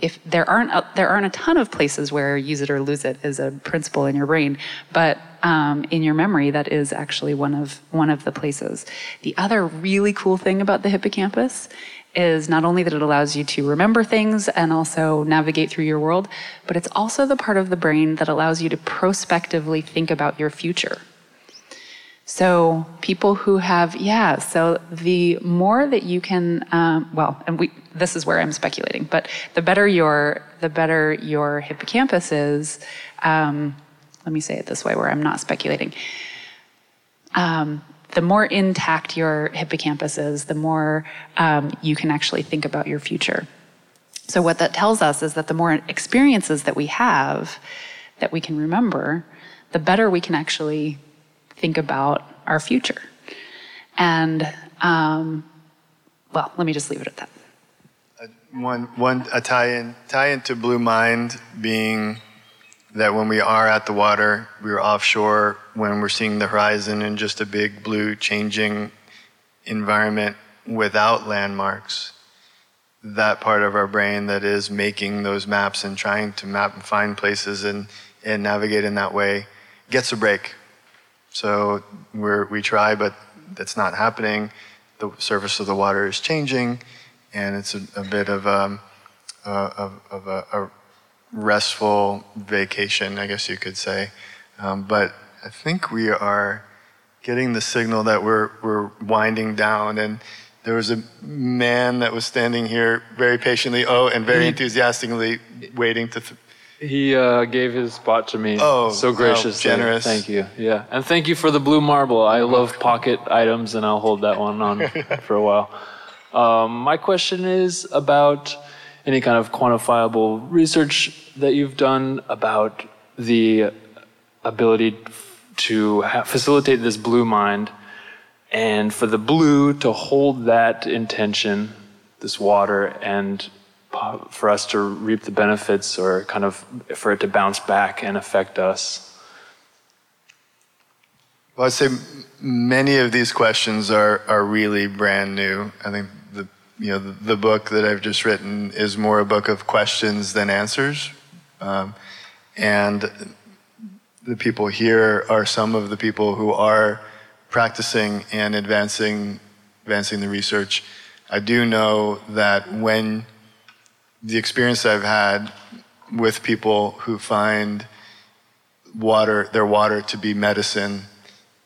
if there aren't a ton of places where use it or lose it is a principle in your brain, but in your memory, that is actually one of the places. The other really cool thing about the hippocampus is not only that it allows you to remember things and also navigate through your world, but it's also the part of the brain that allows you to prospectively think about your future. So people who have, so the more that you can, this is where I'm speculating, but the better your hippocampus is, let me say it this way where I'm not speculating. The more intact your hippocampus is, the more you can actually think about your future. So what that tells us is that the more experiences that we have that we can remember, the better we can actually think about our future. And, let me just leave it at that. A tie-in to Blue Mind being that when we are at the water, we're offshore, when we're seeing the horizon in just a big blue changing environment without landmarks, that part of our brain that is making those maps and trying to map and find places and navigate in that way gets a break. So we try, but that's not happening. The surface of the water is changing, and it's a bit of a restful vacation, I guess you could say. But I think we are getting the signal that we're winding down. And there was a man that was standing here very patiently, and very enthusiastically waiting to. He gave his spot to me. So graciously. Generous. Thank you. Yeah. And thank you for the blue marble. I love pocket items, and I'll hold that one on for a while. My question is about any kind of quantifiable research that you've done about the ability to facilitate this blue mind and for the blue to hold that intention, this water, and for us to reap the benefits or kind of for it to bounce back and affect us? Well, I'd say many of these questions are really brand new. I think the book that I've just written is more a book of questions than answers. And the people here are some of the people who are practicing and advancing the research. I do know that when the experience I've had with people who find their water to be medicine,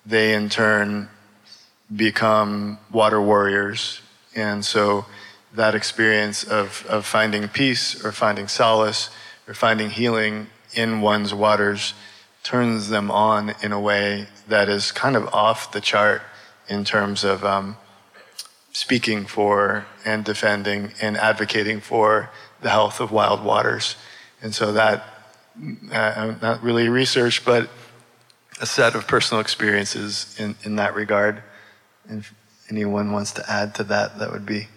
they in turn become water warriors. And so that experience of finding peace or finding solace or finding healing in one's waters turns them on in a way that is kind of off the chart in terms of speaking for and defending and advocating for the health of wild waters. And so that, not really research, but a set of personal experiences in that regard. And if anyone wants to add to that, that would be.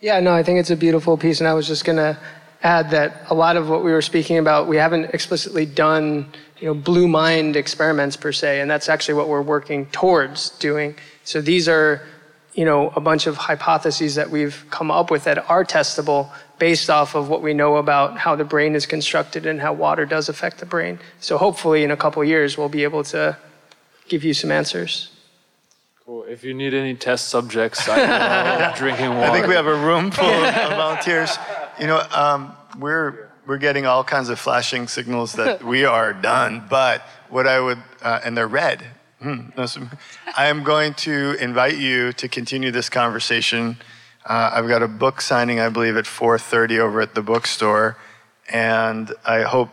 Yeah, no, I think it's a beautiful piece. And I was just going to add that a lot of what we were speaking about, we haven't explicitly done, blue mind experiments per se, and that's actually what we're working towards doing. So these are a bunch of hypotheses that we've come up with that are testable based off of what we know about how the brain is constructed and how water does affect the brain. So hopefully in a couple of years, we'll be able to give you some answers. Cool. If you need any test subjects, I know drinking water. I think we have a room full of volunteers. We're getting all kinds of flashing signals that we are done, but what I would, and they're red. I am going to invite you to continue this conversation. I've got a book signing, I believe, at 4:30 over at the bookstore, and I hope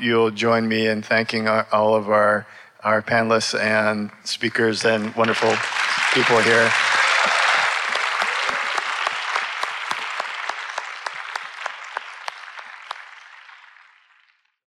you'll join me in thanking all of our panelists and speakers and wonderful people here.